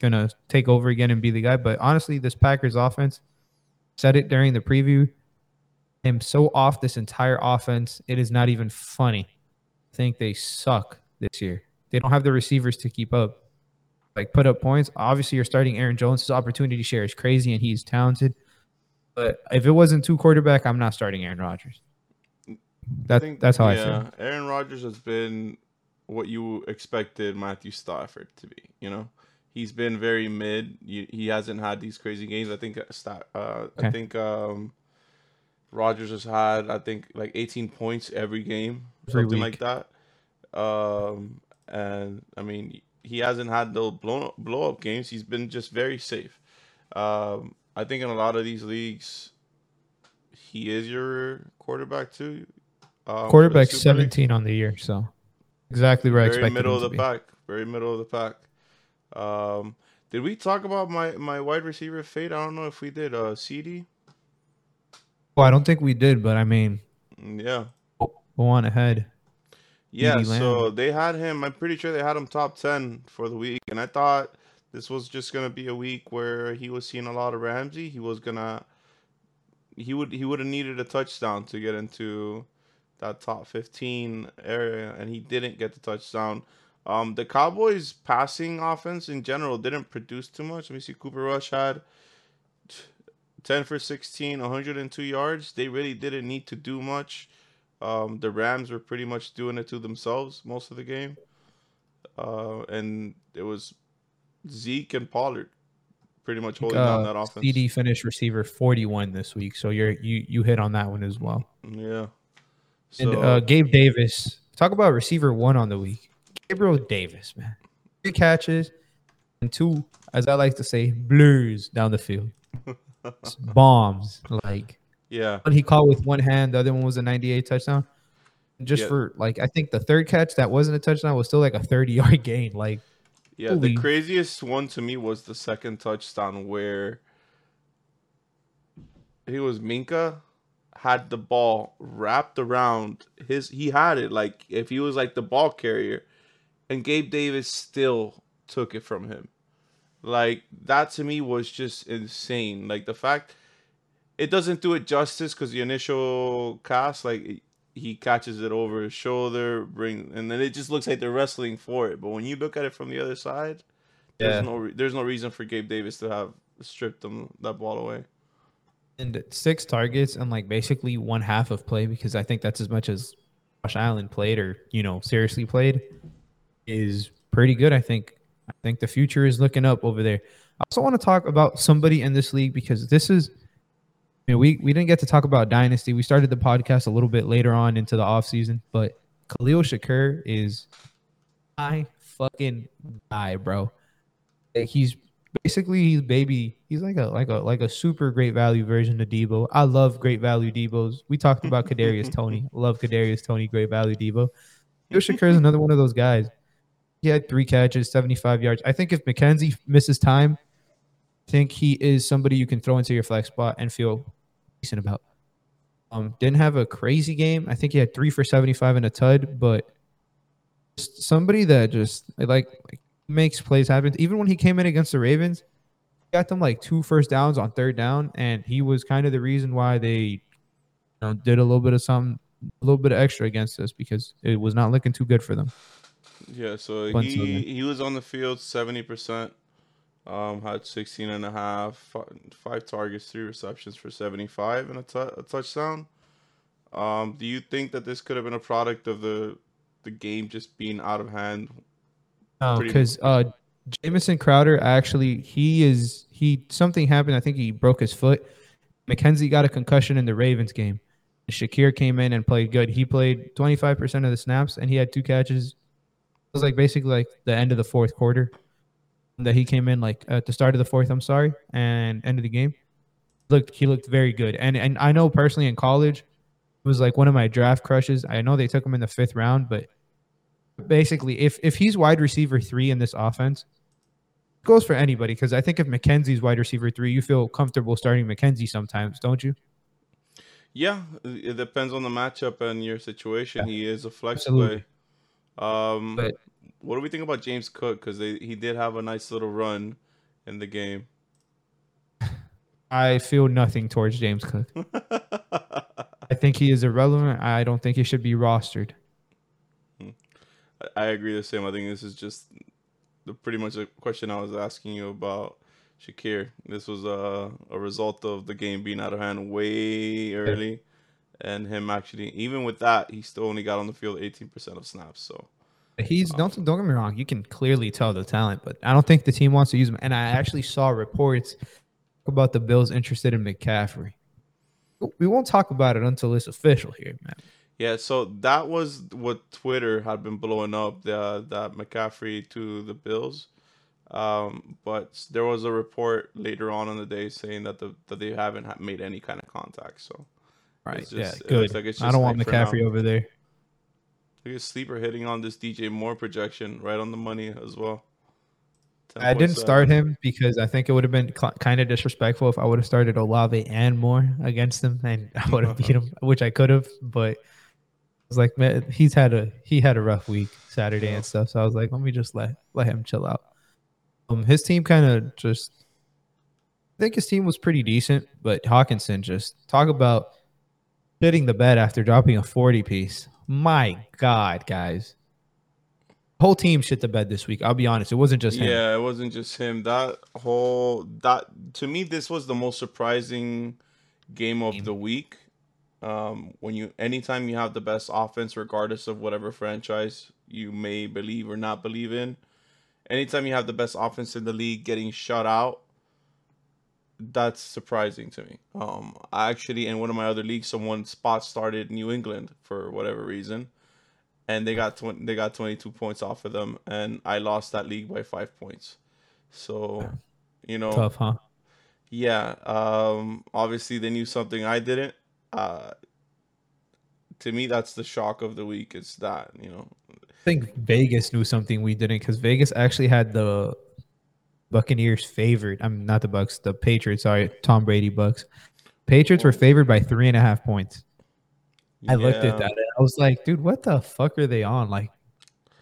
gonna take over again and be the guy. But honestly, this Packers offense, said it during the preview, I'm so off this entire offense. It is not even funny. I think they suck this year. They don't have the receivers to keep up, like put up points. Obviously, you're starting Aaron Jones. His opportunity share is crazy, and he's talented. But if it wasn't two quarterback, I'm not starting Aaron Rodgers. That, I think, that's how yeah, I feel. Aaron Rodgers has been what you expected Matthew Stafford to be. You know, he's been very mid. He, he hasn't had these crazy games. I think. Uh, okay. I think um, Rodgers has had. I think like eighteen points every game, every something week. Like that. Um, and I mean, he hasn't had those blow blow up games. He's been just very safe. Um, I think in a lot of these leagues, he is your quarterback too. Um, quarterback seventeen league. On the year, so exactly right. Very middle of the pack. Very middle of the pack. Um, Did we talk about my, my wide receiver fate? I don't know if we did. Uh, C D? Well, I don't think we did, but I mean... Yeah. Go on ahead. Yeah, so they had him. I'm pretty sure they had him top ten for the week, and I thought this was just going to be a week where he was seeing a lot of Ramsey. He was going to... He would he would have needed a touchdown to get into that top fifteen area, and he didn't get the touchdown. Um, the Cowboys' passing offense in general didn't produce too much. Let me see. Cooper Rush had ten for sixteen, one hundred two yards. They really didn't need to do much. Um, the Rams were pretty much doing it to themselves most of the game. Uh, and it was Zeke and Pollard pretty much holding uh, down that offense. C D finished receiver forty-one this week, so you're, you you hit on that one as well. Yeah. So, and uh, Gabe Davis, talk about receiver one on the week. Gabriel Davis, man. Three catches and two, as I like to say, blurs down the field. Bombs. Like, yeah. He caught with one hand. The other one was a ninety-eight touchdown. Just yeah. for, like, I think the third catch that wasn't a touchdown was still like a thirty-yard gain. Like, yeah, holy. The craziest one to me was the second touchdown where he was Minka. Had the ball wrapped around his, he had it like if he was like the ball carrier, and Gabe Davis still took it from him. Like, that to me was just insane. Like, the fact, it doesn't do it justice because the initial cast, like it, he catches it over his shoulder, bring, and then it just looks like they're wrestling for it. But when you look at it from the other side, yeah. there's no there's no reason for Gabe Davis to have stripped them that ball away. And six targets and like basically one half of play, because I think that's as much as Josh Allen played or, you know, seriously played, is pretty good. I think I think the future is looking up over there. I also want to talk about somebody in this league, because this is, I mean, we, we didn't get to talk about Dynasty. We started the podcast a little bit later on into the offseason, but Khalil Shakur is my fucking guy, bro. He's Basically, he's baby. He's like a like a like a super great value version of Debo. I love great value Debos. We talked about Kadarius Toney. Love Kadarius Toney. Great value Debo. Josh Shakur is another one of those guys. He had three catches, seventy-five yards. I think if McKenzie misses time, I think he is somebody you can throw into your flex spot and feel decent about. Um, didn't have a crazy game. I think he had three for seventy-five and a tud, but just somebody that just like. like makes plays happen. Even when he came in against the Ravens, he got them like two first downs on third down, and he was kind of the reason why they, you know, did a little bit of something, a little bit of extra against us, because it was not looking too good for them. Yeah, so Fun he he was on the field seventy percent, um, had sixteen and a half, five, five targets, three receptions for seventy-five and a, t- a touchdown. Um, do you think that this could have been a product of the the game just being out of hand? No, because uh, Jamison Crowder, actually, he is he something happened. I think he broke his foot. McKenzie got a concussion in the Ravens game. Shakir came in and played good. He played twenty-five percent of the snaps, and he had two catches. It was like basically like the end of the fourth quarter that he came in, like at the start of the fourth. I'm sorry, and end of the game. Looked he looked very good, and and I know personally in college, it was like one of my draft crushes. I know they took him in the fifth round, but. Basically, if, if he's wide receiver three in this offense, it goes for anybody. Because I think if McKenzie's wide receiver three, you feel comfortable starting McKenzie sometimes, don't you? Yeah, it depends on the matchup and your situation. Yeah. He is a flex Absolutely. play. Um, but, what do we think about James Cook? Because he did have a nice little run in the game. I feel nothing towards James Cook. I think he is irrelevant. I don't think he should be rostered. I agree the same. I think this is just the pretty much the question I was asking you about Shakir. This was a, a result of the game being out of hand way early, and him actually, even with that, he still only got on the field eighteen percent of snaps. So he's um, don't don't get me wrong. You can clearly tell the talent, but I don't think the team wants to use him. And I actually saw reports about the Bills interested in McCaffrey. We won't talk about it until it's official here, man. Yeah, so that was what Twitter had been blowing up, the, that McCaffrey to the Bills. Um, but there was a report later on in the day saying that the that they haven't made any kind of contact. So, right, it's just, yeah, good. It's like it's just I don't want McCaffrey over there. Look at Sleeper hitting on this D J Moore projection right on the money as well. I didn't start him because I think it would have been cl- kind of disrespectful if I would have started Olave and Moore against him, and I would have beat him, which I could have. But I was like, man, he's had a he had a rough week Saturday yeah. and stuff. So I was like, let me just let let him chill out. Um, his team kind of just, I think his team was pretty decent, but Hawkinson, just talk about shitting the bed after dropping a forty piece. My God, guys. Whole team shit the bed this week. I'll be honest. It wasn't just him. Yeah, it wasn't just him. That whole that to me, this was the most surprising game of game. the week. Um, when you anytime you have the best offense, regardless of whatever franchise you may believe or not believe in, anytime you have the best offense in the league getting shut out, that's surprising to me. Um, I actually in one of my other leagues, someone spot started New England for whatever reason. And they got tw- they got twenty-two points off of them, and I lost that league by five points. So, you know. Tough, huh? Yeah. Um, obviously, they knew something I didn't. Uh, to me, that's the shock of the week. It's that, you know. I think Vegas knew something we didn't, because Vegas actually had the Buccaneers favored. I mean, not the Bucs, the Patriots. Sorry, Tom Brady Bucs. Patriots were favored by three and a half points. I yeah. looked at that. I was like, dude, what the fuck are they on? Like,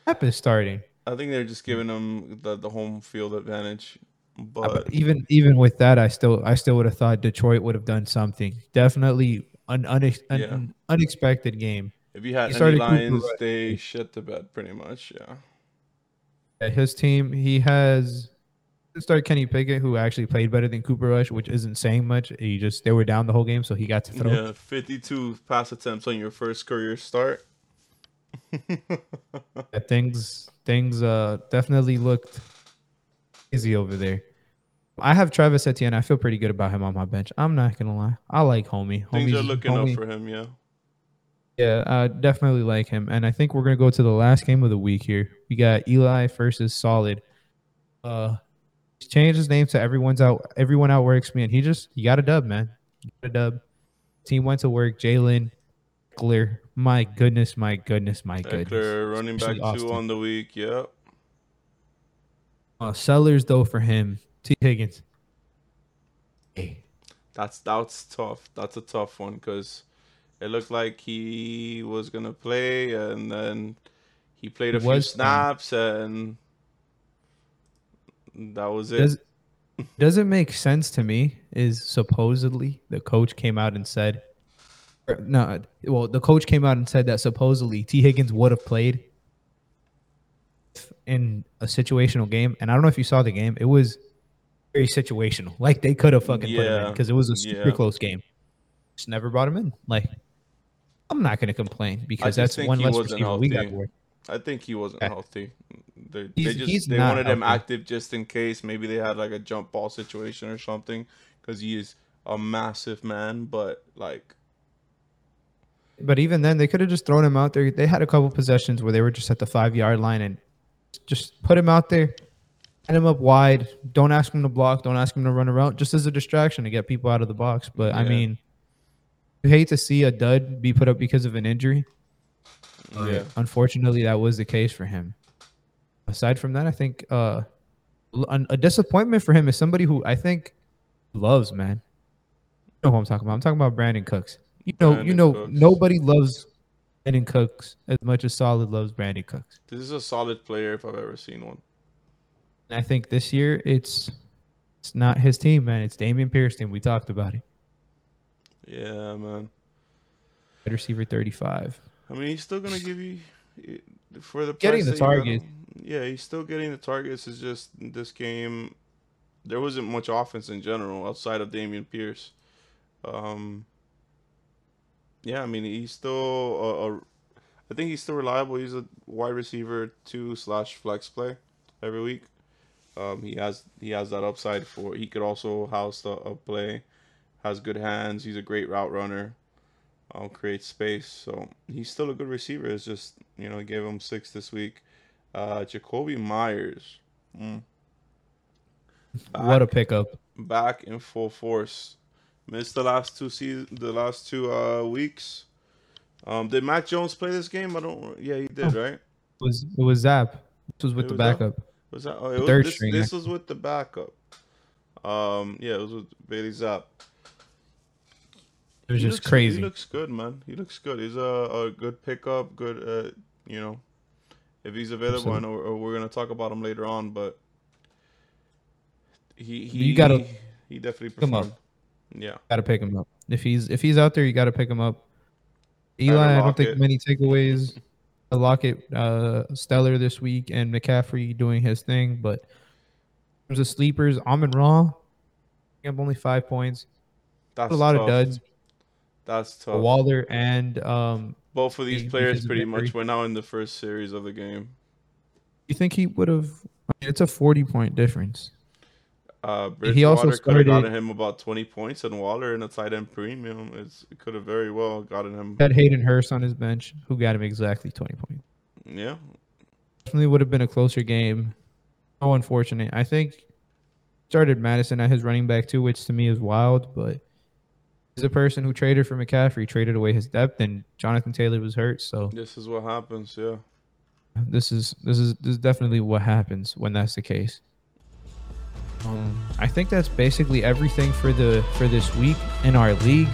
what happened starting? I think they're just giving them the, the home field advantage. But even even with that, I still I still would have thought Detroit would have done something. Definitely an, une, an yeah. unexpected game. If you had he any Lions, Cooper, they right? shit the bed pretty much, yeah. At his team, he has started Kenny Pickett, who actually played better than Cooper Rush, which isn't saying much. He just they were down the whole game, so he got to throw. Yeah, fifty-two pass attempts on your first career start. yeah, things things uh definitely looked easy over there. I have Travis Etienne. I feel pretty good about him on my bench. I'm not gonna lie. I like homie. Things Homie's, are looking homie. up for him, yeah. Yeah, I definitely like him, and I think we're gonna go to the last game of the week here. We got Eli versus Solid. Uh. Changed his name to everyone's out. Everyone outworks me, and he just you got a dub, man. You got a dub. Team went to work. Jalen Eckler, my goodness, my goodness, my goodness. Eckler, running back two on the week. Yep. Uh, sellers though for him, T Higgins. Hey, that's that's tough. That's a tough one because it looked like he was gonna play, and then he played a few snaps and. That was it. Does, does it make sense to me is supposedly the coach came out and said, no, well, the coach came out and said that supposedly T. Higgins would have played in a situational game. And I don't know if you saw the game. It was very situational. Like, they could have fucking yeah. put him in because it was a super yeah. close game. Just never brought him in. Like, I'm not going to complain because that's one less receiver we got for. I think he wasn't yeah. healthy. They, they just they wanted healthy. him active just in case. Maybe they had like a jump ball situation or something because he is a massive man. But like, but even then they could have just thrown him out there. They had a couple possessions where they were just at the five yard line and just put him out there, head him up wide. Don't ask him to block. Don't ask him to run around. Just as a distraction to get people out of the box. But yeah. I mean, you hate to see a dud be put up because of an injury. Uh, yeah. Unfortunately, that was the case for him. Aside from that, I think uh, a disappointment for him is somebody who I think loves, man. You know who I'm talking about. I'm talking about Brandon Cooks. You know, Brandon you know, Cooks. Nobody loves Brandon Cooks as much as Solid loves Brandon Cooks. This is a solid player if I've ever seen one. And I think this year it's it's not his team, man. It's Dameon Pierce. We talked about it. Yeah, man. Wide receiver thirty-five. I mean, he's still going to give you for the price getting the targets. Yeah, he's still getting the targets. It's just this game, there wasn't much offense in general outside of Dameon Pierce. Um, yeah, I mean, he's still a, a, I think he's still reliable. He's a wide receiver two slash flex play every week. Um, he has he has that upside for. He could also house a, a play. Has good hands. He's a great route runner. I'll create space. So he's still a good receiver. It's just, you know, gave him six this week. Uh, Jacoby Myers. Mm. Back, what a pickup. Back in full force. Missed the last two season, the last two uh, weeks. Um, did Mac Jones play this game? I don't. Yeah, he did, oh. right? It was, it was Zappe. This was with it the was backup. Zappe. It Was that? Oh, it was, Third this, string. This was with the backup. Um, yeah, it was with Bailey Zappe. It was he just looks, crazy. He looks good, man. He looks good. He's a, a good pickup. Good, uh, you know, if he's available, I know we're gonna talk about him later on, but he he you gotta, he definitely pick him up. Yeah, gotta pick him up. If he's if he's out there, you gotta pick him up. Eli, I don't think many takeaways. Lockett, uh, stellar this week, and McCaffrey doing his thing. But in terms of sleepers, Amon-Ra, only five points. That's a lot tough. of duds. That's tough. Waller and um, both of these he, players pretty much were now in the first series of the game. You think he would have? I mean, it's a forty-point difference. Uh, he also could have gotten him about twenty points, and Waller in a tight end premium is it could have very well gotten him. Had Hayden Hurst on his bench, who got him exactly twenty points. Yeah, definitely would have been a closer game. So unfortunate. I think started Madison at his running back too, which to me is wild. But he's a person who traded for McCaffrey, traded away his depth, and Jonathan Taylor was hurt. So this is what happens. Yeah, this is this is this is definitely what happens when that's the case. Um, I think that's basically everything for the for this week in our league.